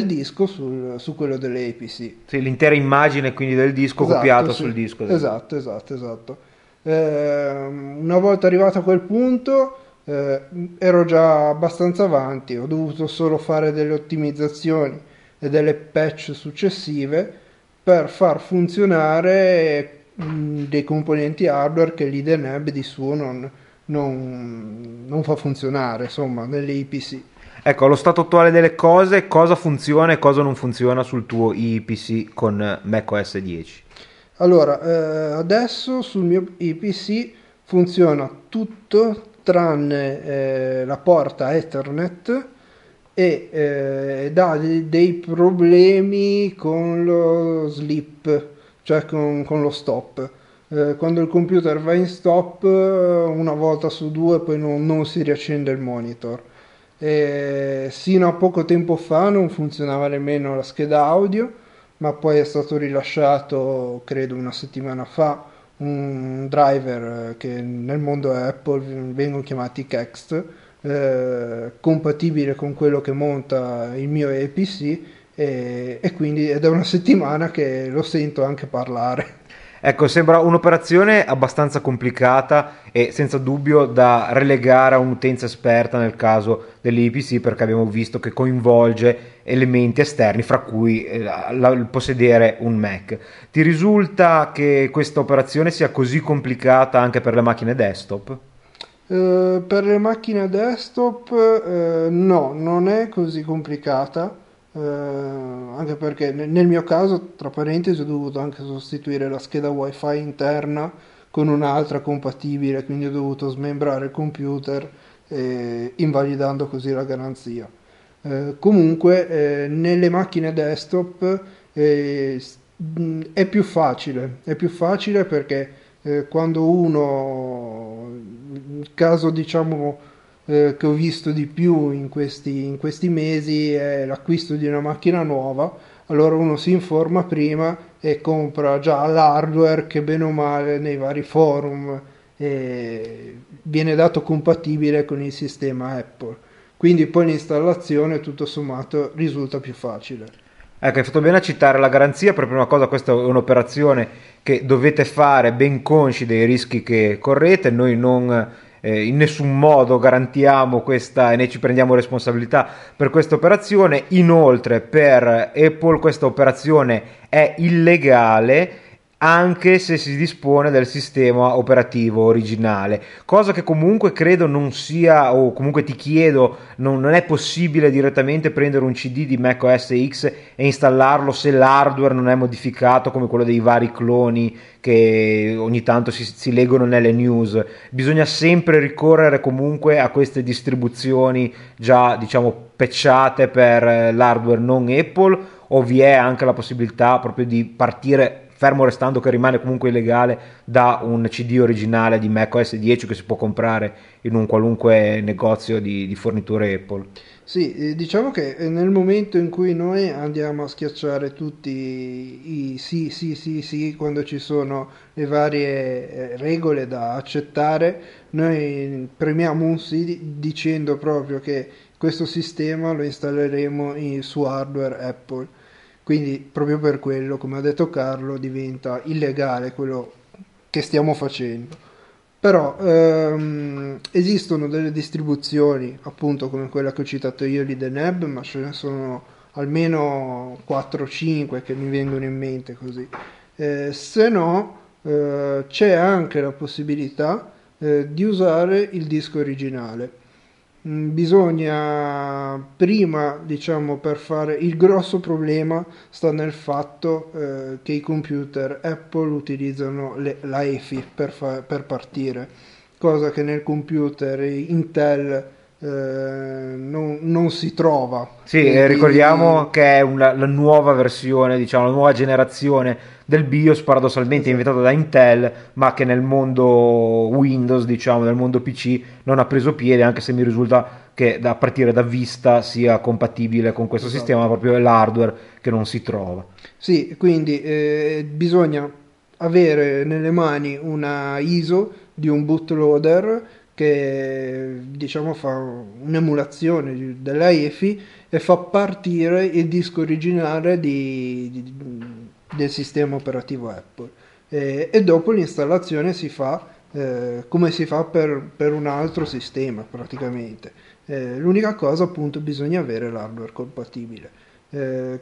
disco su quello delle EPC. Sì, l'intera immagine quindi del disco, esatto, copiata, sì, sul disco. Esatto. Una volta arrivato a quel punto ero già abbastanza avanti, ho dovuto solo fare delle ottimizzazioni e delle patch successive per far funzionare dei componenti hardware che l'IDNAB di suo non fa funzionare, insomma, nelle EPC. Ecco, allo stato attuale delle cose, cosa funziona e cosa non funziona sul tuo EEPC con macOS 10? Allora, adesso sul mio EEPC funziona tutto tranne la porta Ethernet, e dà dei problemi con lo sleep, cioè con lo stop. Quando il computer va in stop una volta su due poi non si riaccende il monitor, e sino a poco tempo fa non funzionava nemmeno la scheda audio, ma poi è stato rilasciato, credo una settimana fa, un driver che nel mondo Apple vengono chiamati Kext, compatibile con quello che monta il mio EPC, e quindi è da una settimana che lo sento anche parlare. Ecco, sembra un'operazione abbastanza complicata e senza dubbio da relegare a un'utenza esperta nel caso dell'EPC, perché abbiamo visto che coinvolge elementi esterni, fra cui il possedere un Mac. Ti risulta che questa operazione sia così complicata anche per le macchine desktop? Per le macchine desktop no, non è così complicata. Anche perché nel mio caso, tra parentesi, ho dovuto anche sostituire la scheda wifi interna con un'altra compatibile, quindi ho dovuto smembrare il computer, invalidando così la garanzia. Comunque nelle macchine desktop è più facile perché quando uno, il caso diciamo che ho visto di più in questi mesi è l'acquisto di una macchina nuova, allora uno si informa prima e compra già l'hardware che bene o male nei vari forum viene dato compatibile con il sistema Apple, quindi poi l'installazione tutto sommato risulta più facile. Ecco, hai fatto bene a citare la garanzia, per prima cosa questa è un'operazione che dovete fare ben consci dei rischi che correte. Noi non in nessun modo garantiamo questa e ne ci prendiamo responsabilità per questa operazione. Inoltre per Apple questa operazione è illegale anche se si dispone del sistema operativo originale, cosa che comunque credo non sia, o comunque ti chiedo, non è possibile direttamente prendere un CD di Mac OS X e installarlo se l'hardware non è modificato, come quello dei vari cloni che ogni tanto si leggono nelle news. Bisogna sempre ricorrere comunque a queste distribuzioni già, diciamo, patchate per l'hardware non Apple, o vi è anche la possibilità proprio di partire, fermo restando che rimane comunque illegale, da un CD originale di Mac OS 10 che si può comprare in un qualunque negozio di forniture Apple? Sì, diciamo che nel momento in cui noi andiamo a schiacciare tutti i sì, quando ci sono le varie regole da accettare, noi premiamo un sì dicendo proprio che questo sistema lo installeremo su hardware Apple. Quindi proprio per quello, come ha detto Carlo, diventa illegale quello che stiamo facendo. Però esistono delle distribuzioni, appunto come quella che ho citato io di Deneb, ma ce ne sono almeno 4-5 che mi vengono in mente così. Se no, c'è anche la possibilità di usare il disco originale. Bisogna prima, diciamo, per fare il grosso problema sta nel fatto che i computer Apple utilizzano la EFI per partire, cosa che nel computer Intel non si trova. Sì, quindi, ricordiamo che è la nuova versione, diciamo la nuova generazione del BIOS, paradossalmente inventata da Intel, ma che nel mondo Windows, diciamo nel mondo PC, non ha preso piede, anche se mi risulta che a partire da Vista sia compatibile con questo sistema, proprio l'hardware che non si trova. Sì, quindi bisogna avere nelle mani una ISO di un bootloader che, diciamo, fa un'emulazione della EFI e fa partire il disco originale del sistema operativo Apple, e dopo l'installazione si fa come si fa per un altro sistema praticamente. L'unica cosa, appunto, bisogna avere l'hardware compatibile.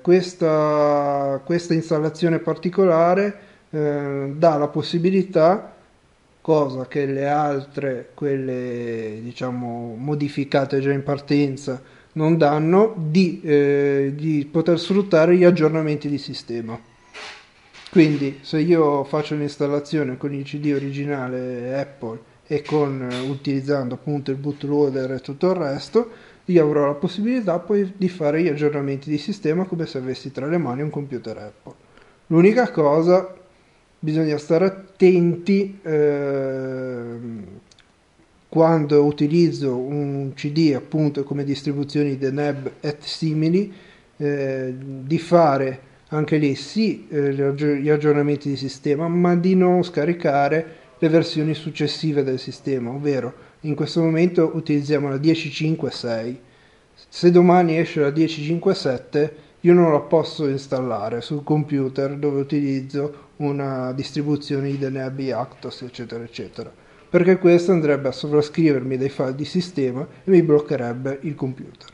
Questa installazione particolare dà la possibilità, cosa che le altre, quelle diciamo modificate già in partenza, non danno, di poter sfruttare gli aggiornamenti di sistema. Quindi se io faccio un'installazione con il CD originale Apple e utilizzando appunto il bootloader e tutto il resto, io avrò la possibilità poi di fare gli aggiornamenti di sistema come se avessi tra le mani un computer Apple. L'unica cosa, bisogna stare attenti quando utilizzo un CD appunto come distribuzioni Deneb et simili, di fare anche lì sì gli aggiornamenti di sistema, ma di non scaricare le versioni successive del sistema, ovvero in questo momento utilizziamo la 10.5.6, se domani esce la 10.5.7 io non la posso installare sul computer dove utilizzo una distribuzione di Deneb, Actos, eccetera eccetera, perché questo andrebbe a sovrascrivermi dei file di sistema e mi bloccherebbe il computer.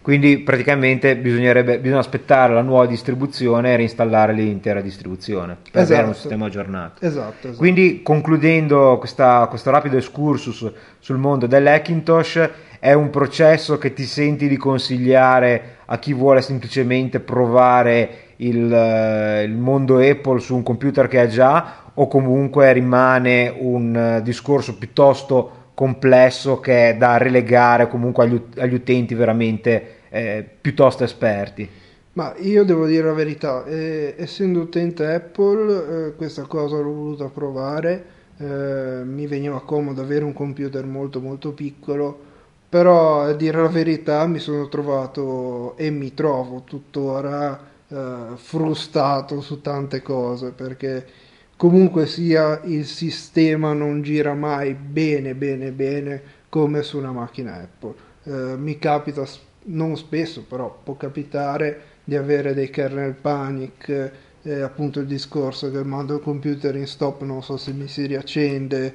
Quindi praticamente bisogna aspettare la nuova distribuzione e reinstallare l'intera distribuzione per avere un sistema aggiornato. Esatto. Quindi, concludendo questo rapido excursus sul mondo dell'Hackintosh, è un processo che ti senti di consigliare a chi vuole semplicemente provare il mondo Apple su un computer che ha già, o comunque rimane un discorso piuttosto complesso che è da relegare comunque agli utenti veramente piuttosto esperti? Ma io devo dire la verità, essendo utente Apple questa cosa l'ho voluta provare, mi veniva comodo avere un computer molto molto piccolo, però a dire la verità mi sono trovato e mi trovo tuttora frustrato su tante cose, perché comunque sia il sistema non gira mai bene come su una macchina Apple. Mi capita, non spesso però può capitare, di avere dei kernel panic, appunto il discorso che mando il computer in stop, non so se mi si riaccende,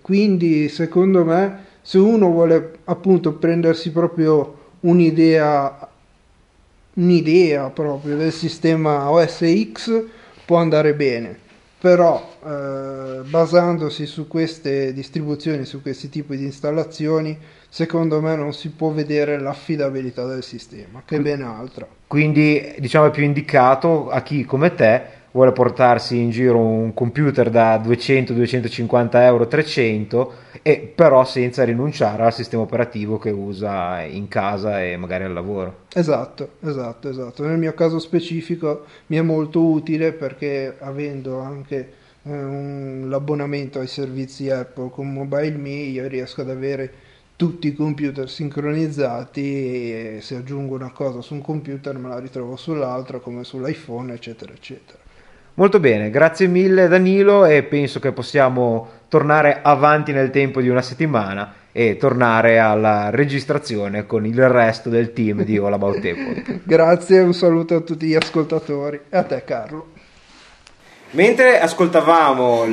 quindi secondo me se uno vuole appunto prendersi proprio un'idea proprio del sistema OSX può andare bene, però basandosi su queste distribuzioni, su questi tipi di installazioni, secondo me non si può vedere l'affidabilità del sistema, che è ben altra. Quindi diciamo è più indicato a chi come te vuole portarsi in giro un computer da 200, 250 euro, 300, e però senza rinunciare al sistema operativo che usa in casa e magari al lavoro. Esatto. Nel mio caso specifico mi è molto utile, perché avendo anche l'abbonamento ai servizi Apple con MobileMe, io riesco ad avere tutti i computer sincronizzati, e se aggiungo una cosa su un computer me la ritrovo sull'altro, come sull'iPhone, eccetera eccetera. Molto bene, grazie mille Danilo, e penso che possiamo tornare avanti nel tempo di una settimana e tornare alla registrazione con il resto del team di All About Apple. Grazie, un saluto a tutti gli ascoltatori e a te Carlo. Mentre ascoltavamo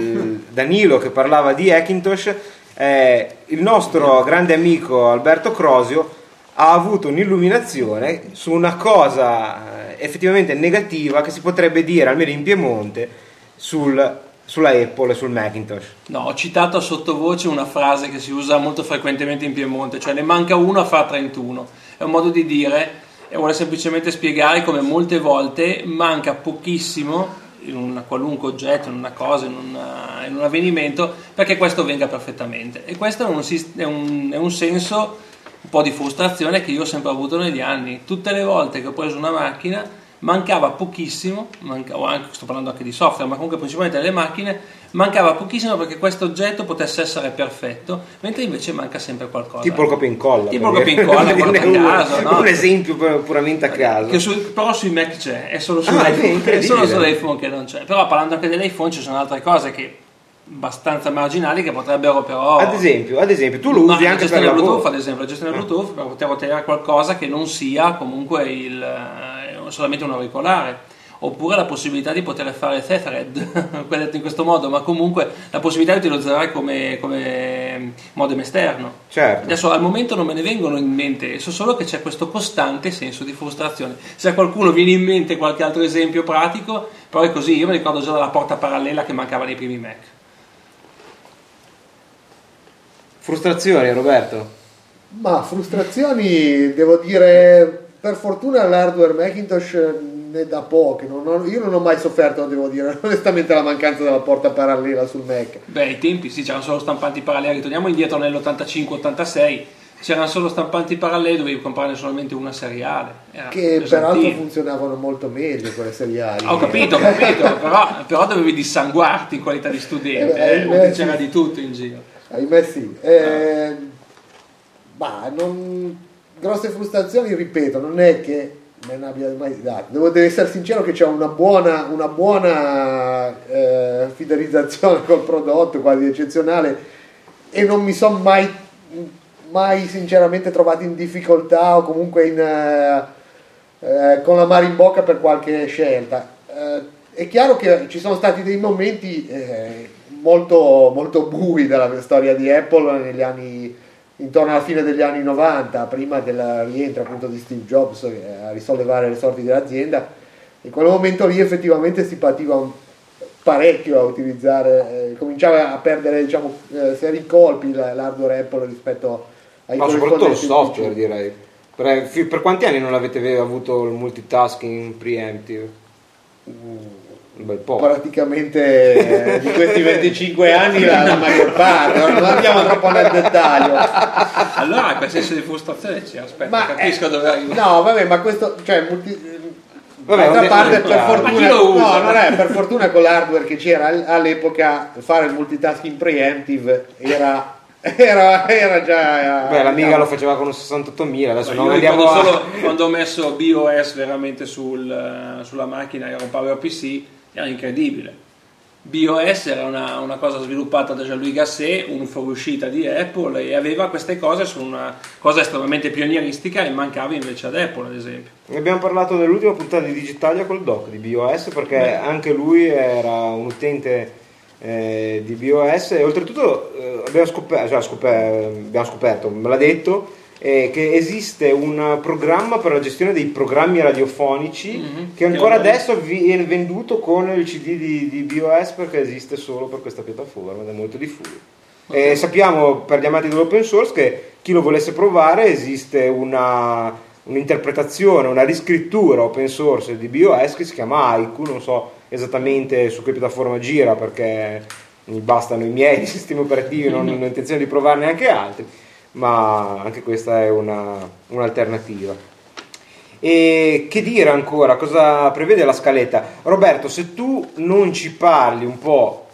Danilo che parlava di Hackintosh, il nostro grande amico Alberto Crosio ha avuto un'illuminazione su una cosa effettivamente negativa che si potrebbe dire, almeno in Piemonte, sulla Apple e sul Macintosh. No, ho citato a sottovoce una frase che si usa molto frequentemente in Piemonte, cioè ne manca uno a far 31. È un modo di dire e vuole semplicemente spiegare come molte volte manca pochissimo in un qualunque oggetto, in una cosa, in un avvenimento, perché questo venga perfettamente. E questo è un senso, un po' di frustrazione che io ho sempre avuto negli anni. Tutte le volte che ho preso una macchina mancava pochissimo, sto parlando anche di software, ma comunque principalmente delle macchine, mancava pochissimo perché questo oggetto potesse essere perfetto, mentre invece manca sempre qualcosa. Tipo il copia e incolla. Tipo il copia e incolla, quello a caso, no? Un esempio puramente a caso. Che però sui Mac c'è, è solo sull'iPhone, è solo sull'iPhone che non c'è. Però parlando anche dell'iPhone ci sono altre cose che abbastanza marginali che potrebbero però... Ad esempio tu lo usi anche per la Bluetooth, ad esempio, la gestione Bluetooth, per poter ottenere qualcosa che non sia comunque solamente un auricolare, oppure la possibilità di poter fare Thread, detto in questo modo, ma comunque la possibilità di utilizzare come modem esterno. Certo. Adesso al momento non me ne vengono in mente, so solo che c'è questo costante senso di frustrazione. Se a qualcuno viene in mente qualche altro esempio pratico, però è così, io mi ricordo già della porta parallela che mancava nei primi Mac. Frustrazioni, Roberto? Ma frustrazioni, devo dire... Per fortuna l'hardware Macintosh ne dà poche, io non ho mai sofferto, devo dire, onestamente, la mancanza della porta parallela sul Mac. Beh, ai tempi sì, c'erano solo stampanti paralleli, torniamo indietro nell'85-86, c'erano solo stampanti paralleli, dovevi comprarne solamente una seriale. Che peraltro funzionavano molto meglio quelle seriali. Ho capito, però dovevi dissanguarti in qualità di studente, c'era di tutto in giro. Ahimè sì. Grosse frustrazioni, ripeto, non è che me ne abbia mai dato. Devo essere sincero che c'è una buona fidelizzazione col prodotto, quasi eccezionale, e non mi sono mai sinceramente trovato in difficoltà o comunque con l'amaro in bocca per qualche scelta. È chiaro che ci sono stati dei momenti molto, molto bui della storia di Apple negli anni... intorno alla fine degli anni 90, prima del rientro appunto di Steve Jobs a risollevare le sorti dell'azienda. In quel momento lì effettivamente si pativa parecchio a utilizzare, cominciava a perdere, diciamo, seri colpi l'hardware Apple rispetto ai corrispondenti. Ma soprattutto il software, direi. Per quanti anni non avete avuto il multitasking preemptive? Un bel po'. Praticamente di questi 25 anni la maggior parte, non andiamo troppo nel dettaglio. Allora quel senso di frustrazione ci aspetta, capisco dove arrivare. No, vabbè, ma questo, cioè, d'altra parte per fortuna, non è per fortuna con l'hardware che c'era all'epoca, fare il multitasking preemptive era già... Beh, l'amica lo faceva con un 68.000, adesso non vediamo... Solo quando ho messo BIOS veramente sulla macchina, era un PowerPC, era incredibile. BIOS era una cosa sviluppata da Jean-Louis Gasset, un fuoriuscita di Apple, e aveva queste cose su una cosa estremamente pionieristica e mancava invece ad Apple, ad esempio. Ne abbiamo parlato nell'ultima puntata di Digitalia col doc di BIOS, perché anche lui era un utente... di BOS, e oltretutto abbiamo scoperto, me l'ha detto, che esiste un programma per la gestione dei programmi radiofonici che ancora adesso viene venduto con il CD di BOS, perché esiste solo per questa piattaforma ed è molto diffuso. Okay. E sappiamo, per gli amanti dell'open source, che chi lo volesse provare esiste un'interpretazione, una riscrittura open source di BOS che si chiama Haiku, non so esattamente su che piattaforma gira perché mi bastano i miei sistemi operativi, non ho intenzione di provare neanche altri, ma anche questa è un'alternativa. E che dire ancora, cosa prevede la scaletta? Roberto, se tu non ci parli un po'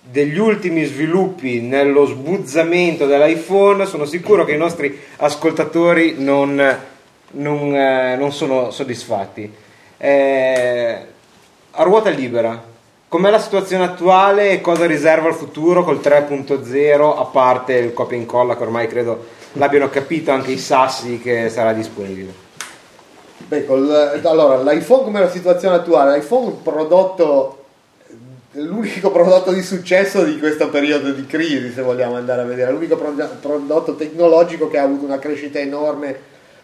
degli ultimi sviluppi nello sbuzzamento dell'iPhone, sono sicuro che i nostri ascoltatori non sono soddisfatti. A ruota libera, com'è la situazione attuale e cosa riserva il futuro col 3.0, a parte il copia e incolla che ormai credo l'abbiano capito anche i sassi che sarà disponibile? Allora, l'iPhone, com'è la situazione attuale? L'iPhone, prodotto l'unico prodotto di successo di questo periodo di crisi, se vogliamo andare a vedere, l'unico prodotto tecnologico che ha avuto una crescita enorme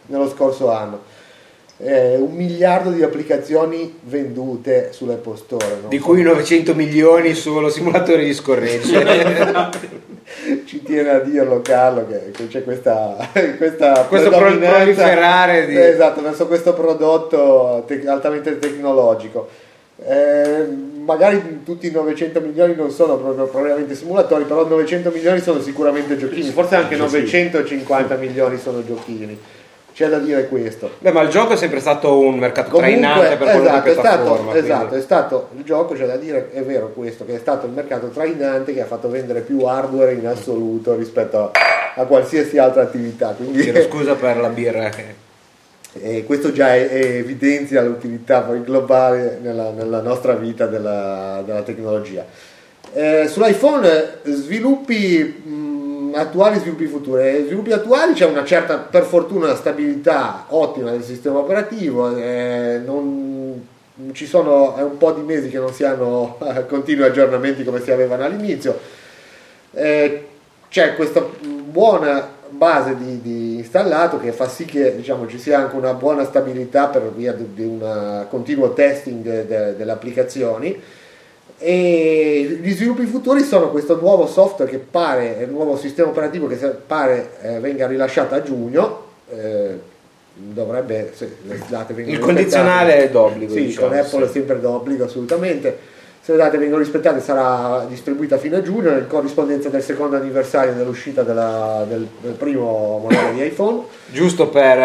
nello scorso anno. 1 miliardo di applicazioni vendute sull'Apple Store, no? Di cui 900 milioni solo simulatori di scorreggia. Ci tiene a dirlo Carlo che c'è questo proliferare di... esatto, verso questo prodotto altamente tecnologico. Magari tutti i 900 milioni non sono probabilmente simulatori, però 900 milioni sono sicuramente giochini, forse anche 950 milioni sono giochini. C'è da dire questo. Beh, ma il gioco è sempre stato un mercato trainante per qualunque piattaforma. Esatto, è stato il gioco, c'è da dire, è vero questo, che è stato il mercato trainante che ha fatto vendere più hardware in assoluto rispetto a qualsiasi altra attività. Quindi chiedo scusa per la birra. Questo già evidenzia l'utilità poi globale nella nostra vita della tecnologia. Sull'iPhone attuali, sviluppi futuri. Sviluppi attuali, c'è una certa, per fortuna, stabilità ottima del sistema operativo, non ci sono, è un po' di mesi che non si hanno continui aggiornamenti come si avevano all'inizio, c'è questa buona base di installato che fa sì che, diciamo, ci sia anche una buona stabilità per via di un continuo testing delle applicazioni. E gli sviluppi futuri sono questo nuovo software che pare, il nuovo sistema operativo che pare venga rilasciato a giugno, dovrebbe, se le date vengono rispettate, il condizionale è d'obbligo, sì, diciamo, con Apple sì. È sempre d'obbligo, assolutamente. Se le date vengono rispettate sarà distribuita fino a giugno in corrispondenza del secondo anniversario dell'uscita del primo modello di iPhone, giusto per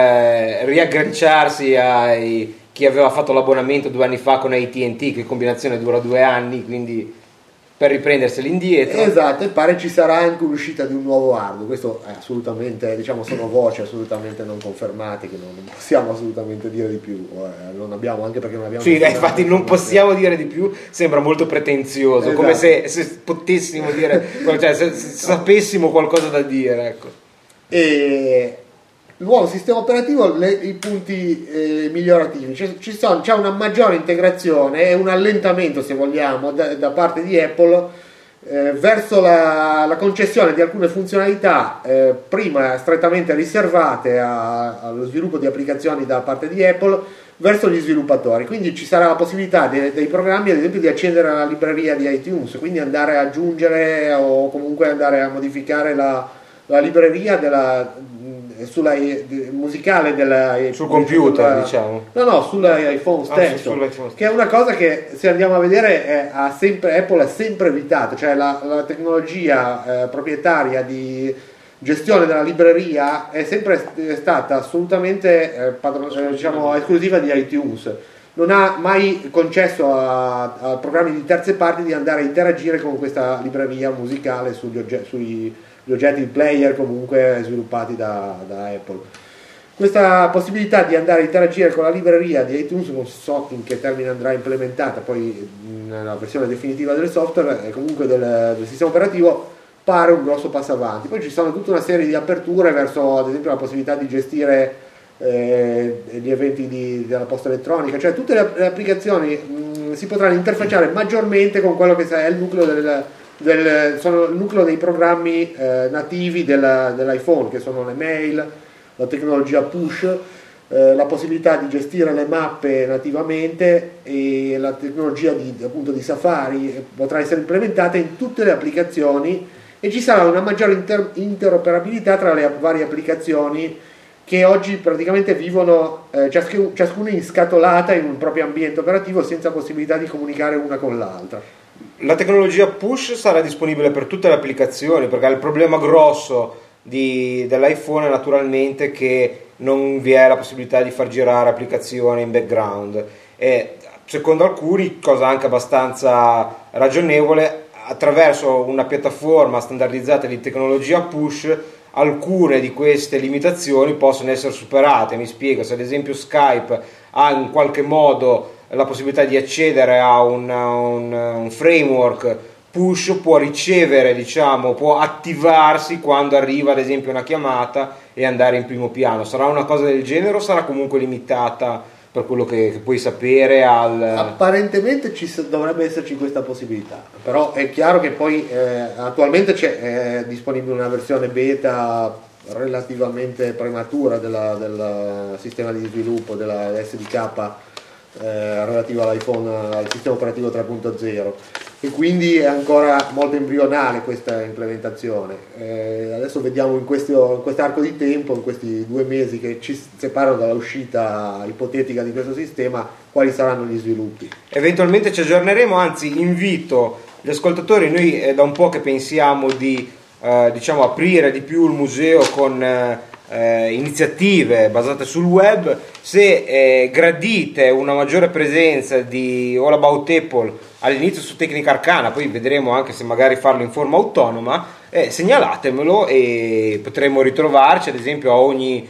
riagganciarsi ai chi aveva fatto l'abbonamento 2 anni fa con AT&T, che combinazione dura 2 anni, quindi per riprenderseli indietro. Esatto, e pare ci sarà anche l'uscita di un nuovo hardware. Questo è assolutamente, diciamo, sono voci assolutamente non confermate, che non possiamo assolutamente dire di più, non abbiamo, anche perché non abbiamo, sì, infatti non possiamo dire di più, sembra molto pretenzioso, esatto. Come se potessimo dire, cioè se sapessimo qualcosa da dire, ecco. E il nuovo sistema operativo, i punti migliorativi, c'è una maggiore integrazione e un allentamento, se vogliamo, da parte di Apple verso la concessione di alcune funzionalità prima strettamente riservate allo sviluppo di applicazioni da parte di Apple verso gli sviluppatori. Quindi ci sarà la possibilità dei programmi, ad esempio, di accedere alla libreria di iTunes, quindi andare ad aggiungere o comunque andare a modificare la libreria musicale sul computer, diciamo. No, sull'iPhone stesso, che è una cosa che, se andiamo a vedere, Apple ha sempre evitato, cioè la tecnologia proprietaria di gestione della libreria è sempre stata assolutamente diciamo, esclusiva di iTunes. Non ha mai concesso a programmi di terze parti di andare a interagire con questa libreria musicale gli oggetti player comunque sviluppati da Apple. Questa possibilità di andare a interagire con la libreria di iTunes, non so in che termine andrà implementata poi nella versione definitiva del software e comunque del sistema operativo, pare un grosso passo avanti. Poi ci sono tutta una serie di aperture verso, ad esempio, la possibilità di gestire gli eventi della posta elettronica, cioè tutte le applicazioni si potranno interfacciare maggiormente con quello che è il nucleo sono il nucleo dei programmi nativi dell'iPhone, che sono le mail, la tecnologia push, la possibilità di gestire le mappe nativamente, e la tecnologia di Safari potrà essere implementata in tutte le applicazioni, e ci sarà una maggiore interoperabilità tra le varie applicazioni che oggi praticamente vivono ciascuna inscatolata in un proprio ambiente operativo senza possibilità di comunicare una con l'altra. La tecnologia push sarà disponibile per tutte le applicazioni, perché il problema grosso dell'iPhone è naturalmente che non vi è la possibilità di far girare applicazioni in background, e secondo alcuni, cosa anche abbastanza ragionevole, attraverso una piattaforma standardizzata di tecnologia push alcune di queste limitazioni possono essere superate. Mi spiego: se ad esempio Skype ha in qualche modo la possibilità di accedere a un framework push, può ricevere, diciamo, può attivarsi quando arriva ad esempio una chiamata e andare in primo piano. Sarà una cosa del genere o sarà comunque limitata per quello che puoi sapere al... Apparentemente ci dovrebbe esserci questa possibilità, però è chiaro che poi attualmente c'è disponibile una versione beta relativamente prematura del sistema di sviluppo della SDK relativa all'iPhone, al sistema operativo 3.0, e quindi è ancora molto embrionale questa implementazione. Adesso vediamo in quest'arco di tempo, in questi 2 mesi che ci separano dalla uscita ipotetica di questo sistema, quali saranno gli sviluppi. Eventualmente ci aggiorneremo, anzi invito gli ascoltatori, noi è da un po' che pensiamo di diciamo aprire di più il museo con iniziative basate sul web. Se gradite una maggiore presenza di All About Apple all'inizio su Tecnica Arcana, poi vedremo anche se magari farlo in forma autonoma, segnalatemelo e potremo ritrovarci ad esempio a ogni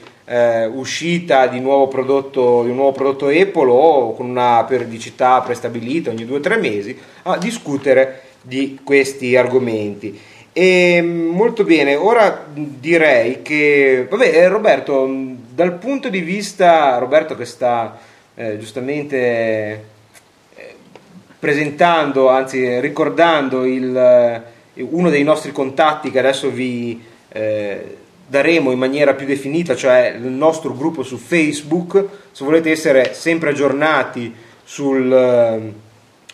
uscita di un nuovo prodotto Apple, o con una periodicità prestabilita ogni 2 o 3 mesi, a discutere di questi argomenti. E molto bene, ora direi che Roberto, dal punto di vista che sta giustamente presentando, anzi ricordando uno dei nostri contatti che adesso vi daremo in maniera più definita, cioè il nostro gruppo su Facebook, se volete essere sempre aggiornati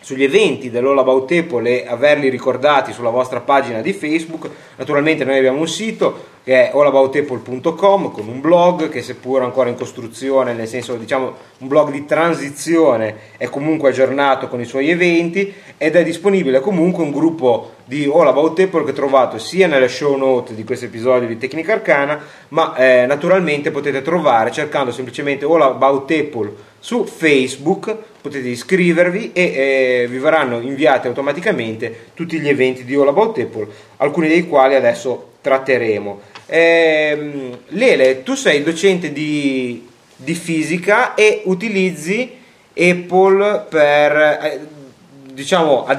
sugli eventi dell'All About Apple e averli ricordati sulla vostra pagina di Facebook. Naturalmente noi abbiamo un sito che è allaboutapple.com, con un blog che, seppur ancora in costruzione, nel senso, diciamo, un blog di transizione, è comunque aggiornato con i suoi eventi, ed è disponibile comunque un gruppo di All About Apple che trovate sia nelle show note di questo episodio di Tecnica Arcana, ma naturalmente potete trovare cercando semplicemente All About Apple su Facebook, potete iscrivervi e vi verranno inviati automaticamente tutti gli eventi di All About Apple, alcuni dei quali adesso tratteremo. Lele, tu sei docente di fisica e utilizzi Apple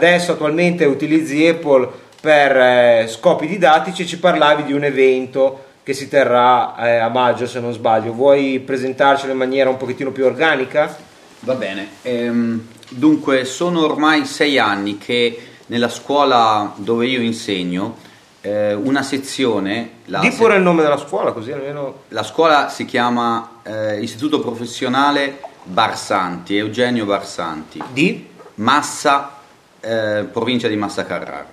attualmente utilizzi Apple per scopi didattici. Ci parlavi di un evento che si terrà a maggio, se non sbaglio. Vuoi presentarcelo in maniera un pochettino più organica? Va bene, dunque sono ormai 6 anni che nella scuola dove io insegno una sezione, di pure il nome della scuola, così almeno. La scuola si chiama Istituto Professionale Barsanti, Eugenio Barsanti di Massa, provincia di Massa Carrara.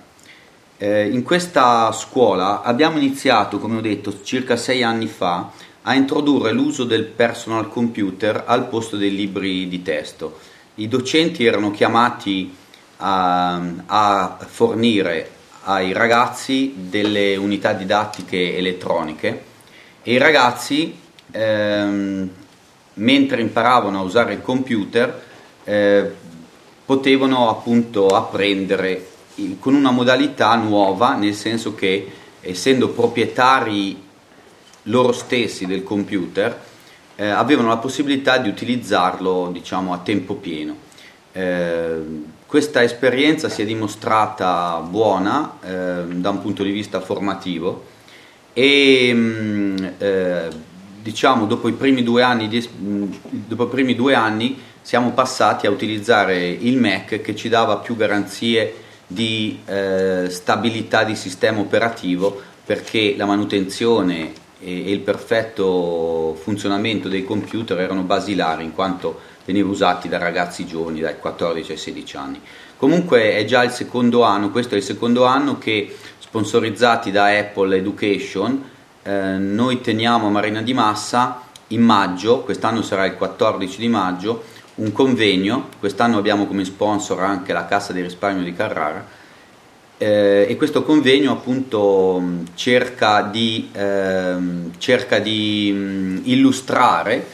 In questa scuola abbiamo iniziato, come ho detto, circa 6 anni fa a introdurre l'uso del personal computer al posto dei libri di testo. I docenti erano chiamati a fornire ai ragazzi delle unità didattiche elettroniche, e i ragazzi mentre imparavano a usare il computer potevano appunto apprendere con una modalità nuova, nel senso che, essendo proprietari loro stessi del computer, avevano la possibilità di utilizzarlo, diciamo, a tempo pieno. Questa esperienza si è dimostrata buona da un punto di vista formativo, e diciamo dopo i primi due anni siamo passati a utilizzare il Mac, che ci dava più garanzie di stabilità di sistema operativo, perché la manutenzione e il perfetto funzionamento dei computer erano basilari, in quanto venivano usati da ragazzi giovani, dai 14 ai 16 anni. Comunque è già il secondo anno, questo è il secondo anno che, sponsorizzati da Apple Education, noi teniamo a Marina di Massa in maggio, quest'anno sarà il 14 di maggio, un convegno. Quest'anno abbiamo come sponsor anche la Cassa di Risparmio di Carrara, e questo convegno appunto cerca di illustrare,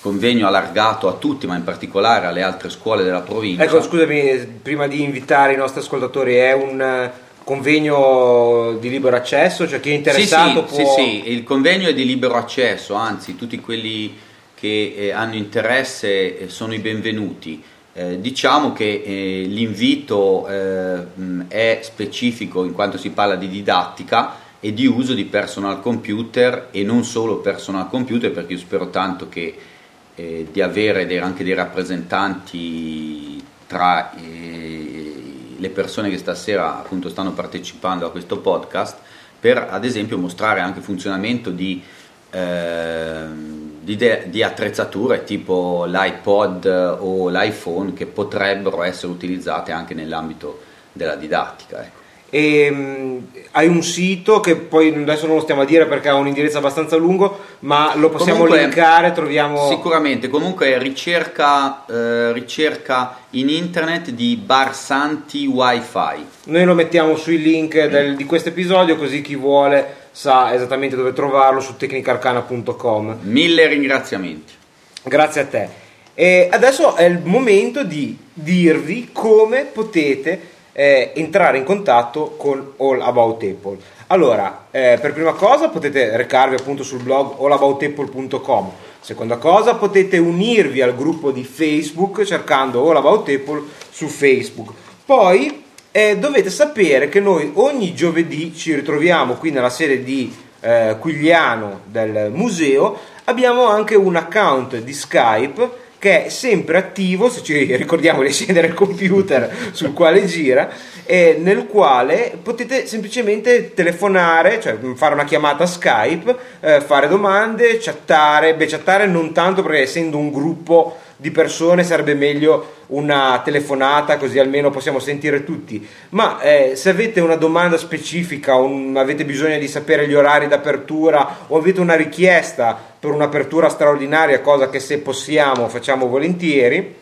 convegno allargato a tutti, ma in particolare alle altre scuole della provincia. Ecco, scusami, prima di invitare i nostri ascoltatori, è un convegno di libero accesso? Cioè chi è interessato può... Sì, il convegno è di libero accesso, anzi tutti quelli che hanno interesse sono i benvenuti. Diciamo che l'invito è specifico, in quanto si parla di didattica e di uso di personal computer, e non solo personal computer, perché io spero tanto che di avere anche dei rappresentanti tra le persone che stasera appunto stanno partecipando a questo podcast, per ad esempio mostrare anche funzionamento di attrezzature tipo l'iPod o l'iPhone, che potrebbero essere utilizzate anche nell'ambito della didattica. E hai un sito che poi adesso non lo stiamo a dire perché ha un indirizzo abbastanza lungo, ma lo possiamo linkare, troviamo sicuramente. Comunque ricerca in internet di Barsanti Wi-Fi, noi lo mettiamo sui link di questo episodio, così chi vuole sa esattamente dove trovarlo, su tecnicarcana.com. 1000 ringraziamenti, grazie a te. E adesso è il momento di dirvi come potete entrare in contatto con All About Apple. Allora, per prima cosa potete recarvi appunto sul blog allaboutapple.com. Seconda cosa, potete unirvi al gruppo di Facebook cercando All About Apple su Facebook. Poi dovete sapere che noi ogni giovedì ci ritroviamo qui nella sede di Quigliano del museo. Abbiamo anche un account di Skype che è sempre attivo, se ci ricordiamo di accendere il computer sul quale gira, e nel quale potete semplicemente telefonare, cioè fare una chiamata Skype, fare domande, chattare. Chattare non tanto, perché essendo un gruppo di persone sarebbe meglio una telefonata, così almeno possiamo sentire tutti, ma se avete una domanda specifica, avete bisogno di sapere gli orari d'apertura, o avete una richiesta per un'apertura straordinaria, cosa che se possiamo facciamo volentieri,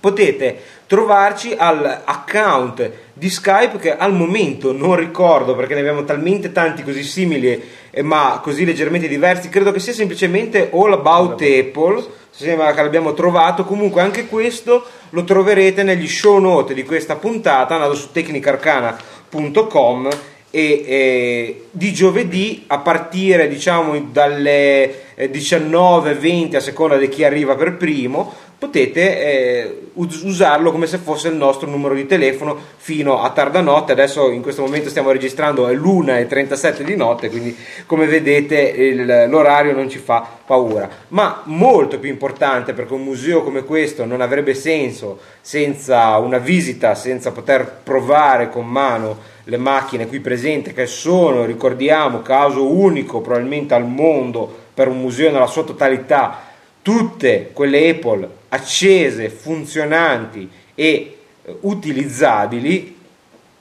potete trovarci all'account di Skype, che al momento non ricordo perché ne abbiamo talmente tanti così simili ma così leggermente diversi. Credo che sia semplicemente All About Apple, sembra che l'abbiamo trovato. Comunque anche questo lo troverete negli show note di questa puntata, andando su tecnicarcana.com e di giovedì a partire diciamo dalle 19:20, a seconda di chi arriva per primo, potete usarlo come se fosse il nostro numero di telefono fino a tarda notte. Adesso in questo momento stiamo registrando, è l'1:37 di notte, quindi come vedete l'orario non ci fa paura. Ma molto più importante, perché un museo come questo non avrebbe senso senza una visita, senza poter provare con mano le macchine qui presenti, che sono, ricordiamo, caso unico probabilmente al mondo per un museo nella sua totalità, tutte quelle Apple accese, funzionanti e utilizzabili,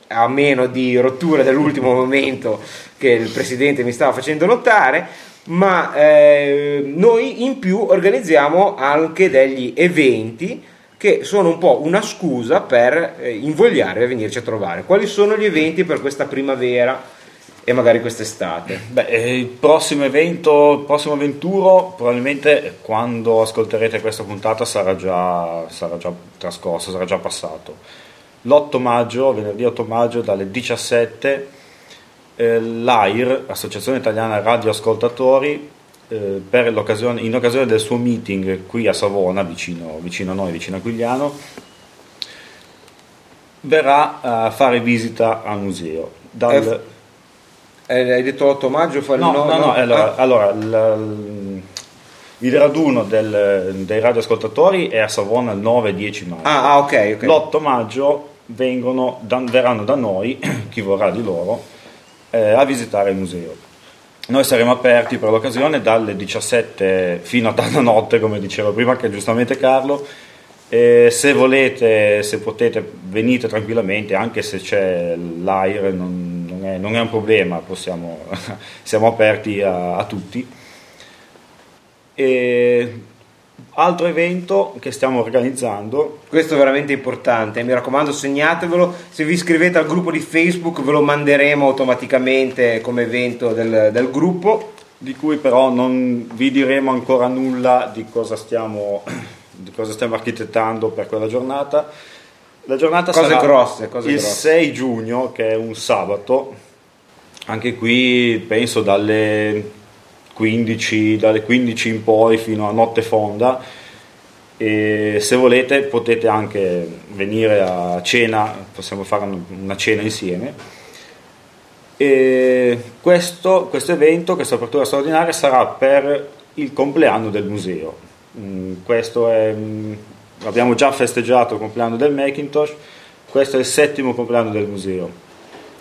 a meno di rotture dell'ultimo momento che il presidente mi stava facendo notare. Ma noi in più organizziamo anche degli eventi che sono un po' una scusa per invogliarvi a venirci a trovare. Quali sono gli eventi per questa primavera e magari quest'estate? Il prossimo evento, il prossimo Venturo, probabilmente quando ascolterete questa puntata sarà già trascorso, sarà già passato. L'8 maggio, venerdì 8 maggio dalle 17, l'AIR, Associazione Italiana Radioascoltatori, per l'occasione, in occasione del suo meeting qui a Savona, vicino a noi, vicino a Quigliano, verrà a fare visita al museo. Hai detto 8 maggio? No. Allora il raduno dei radioascoltatori è a Savona il 9-10 maggio. Ok. L'8 maggio verranno da noi, chi vorrà di loro, a visitare il museo. Noi saremo aperti per l'occasione dalle 17 fino a tarda notte, come dicevo prima, che giustamente Carlo. Se volete, se potete, venite tranquillamente, anche se c'è l'AIR, non è un problema, siamo aperti a tutti. E altro evento che stiamo organizzando, questo è veramente importante, mi raccomando segnatevelo, se vi iscrivete al gruppo di Facebook ve lo manderemo automaticamente come evento del gruppo, di cui però non vi diremo ancora nulla di cosa stiamo architettando per quella giornata. La giornata sarà grosse. 6 giugno, che è un sabato, anche qui penso dalle 15 in poi fino a notte fonda, e se volete potete anche venire a cena, possiamo fare una cena insieme. E questo evento, questa apertura straordinaria sarà per il compleanno del museo. Questo è, abbiamo già festeggiato il compleanno del Macintosh, questo è il 7º compleanno del museo.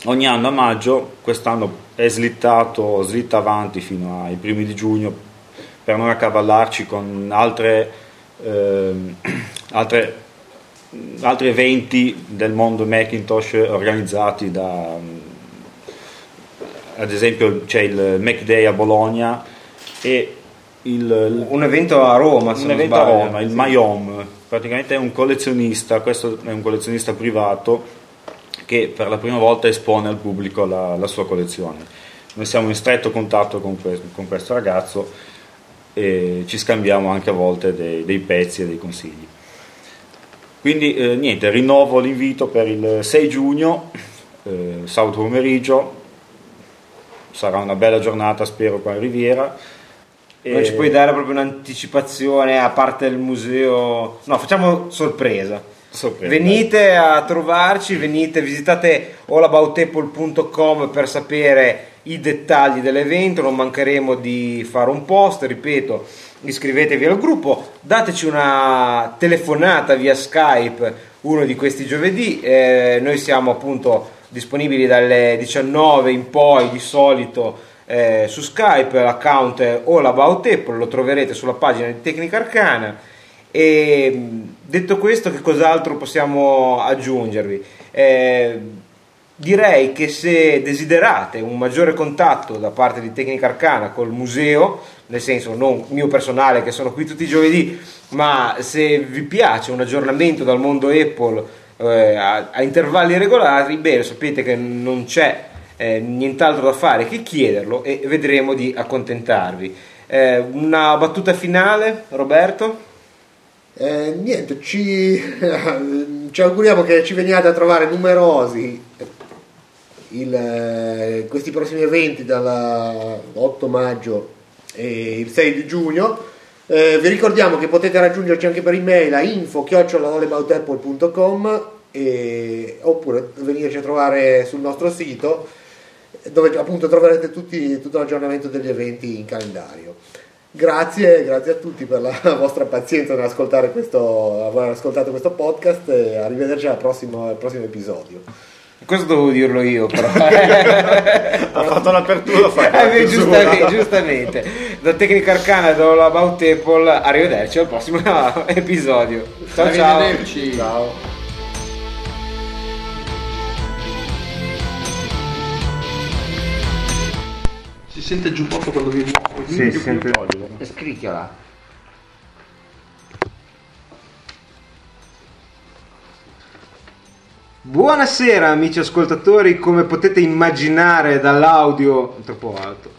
Ogni anno a maggio, quest'anno è slitta avanti fino ai primi di giugno per non accavallarci con altri eventi del mondo Macintosh organizzati da, ad esempio c'è il Mac Day a Bologna e un evento a Roma, il Mayom, praticamente è un collezionista, questo è un collezionista privato che per la prima volta espone al pubblico la sua collezione. Noi siamo in stretto contatto con questo ragazzo e ci scambiamo anche a volte dei pezzi e dei consigli. Quindi niente, rinnovo l'invito per il 6 giugno, sabato pomeriggio, sarà una bella giornata spero qua in Riviera. Non ci puoi dare proprio un'anticipazione a parte il museo? No, facciamo sorpresa. Venite a trovarci, visitate allaboutapple.com per sapere i dettagli dell'evento, non mancheremo di fare un post, ripeto, iscrivetevi al gruppo, dateci una telefonata via Skype uno di questi giovedì, noi siamo appunto disponibili dalle 19 in poi di solito su Skype, l'account è allaboutapple, lo troverete sulla pagina di Tecnica Arcana. E detto questo, che cos'altro possiamo aggiungervi? Direi che se desiderate un maggiore contatto da parte di Tecnica Arcana col museo, nel senso non mio personale che sono qui tutti i giovedì, ma se vi piace un aggiornamento dal mondo Apple a intervalli regolari, bene, sapete che non c'è nient'altro da fare che chiederlo e vedremo di accontentarvi. Una battuta finale, Roberto? Niente, ci auguriamo che ci veniate a trovare numerosi questi prossimi eventi dall'8 maggio e il 6 di giugno. Vi ricordiamo che potete raggiungerci anche per email a info@allaboutapple.com oppure venirci a trovare sul nostro sito dove appunto troverete tutto l'aggiornamento degli eventi in calendario. Grazie a tutti per la vostra pazienza nell'ascoltare aver ascoltato questo podcast e arrivederci al prossimo episodio. Questo dovevo dirlo io, però ha fatto l'apertura, giustamente. Da Tecnica Arcana e da All About Apple, arrivederci al prossimo episodio. Ciao. Si sente giù poco quando vi muovo? Sì, si sente. Scricchiola. Buonasera amici ascoltatori, come potete immaginare dall'audio... È troppo alto.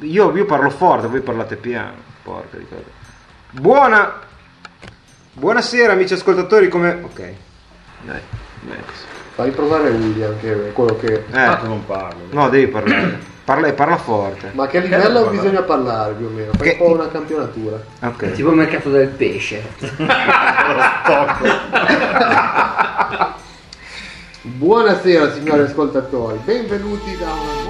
Io parlo forte, voi parlate piano. Porca di cosa. Buonasera amici ascoltatori, come... Ok. Dai, next. Fai provare William, che è quello che... tu non parlo. No, devi parlare. Parla forte. Ma a che livello bisogna parlare più o meno? Fai un po' una campionatura. Okay. Tipo il mercato del pesce. Buonasera signori ascoltatori, benvenuti da una...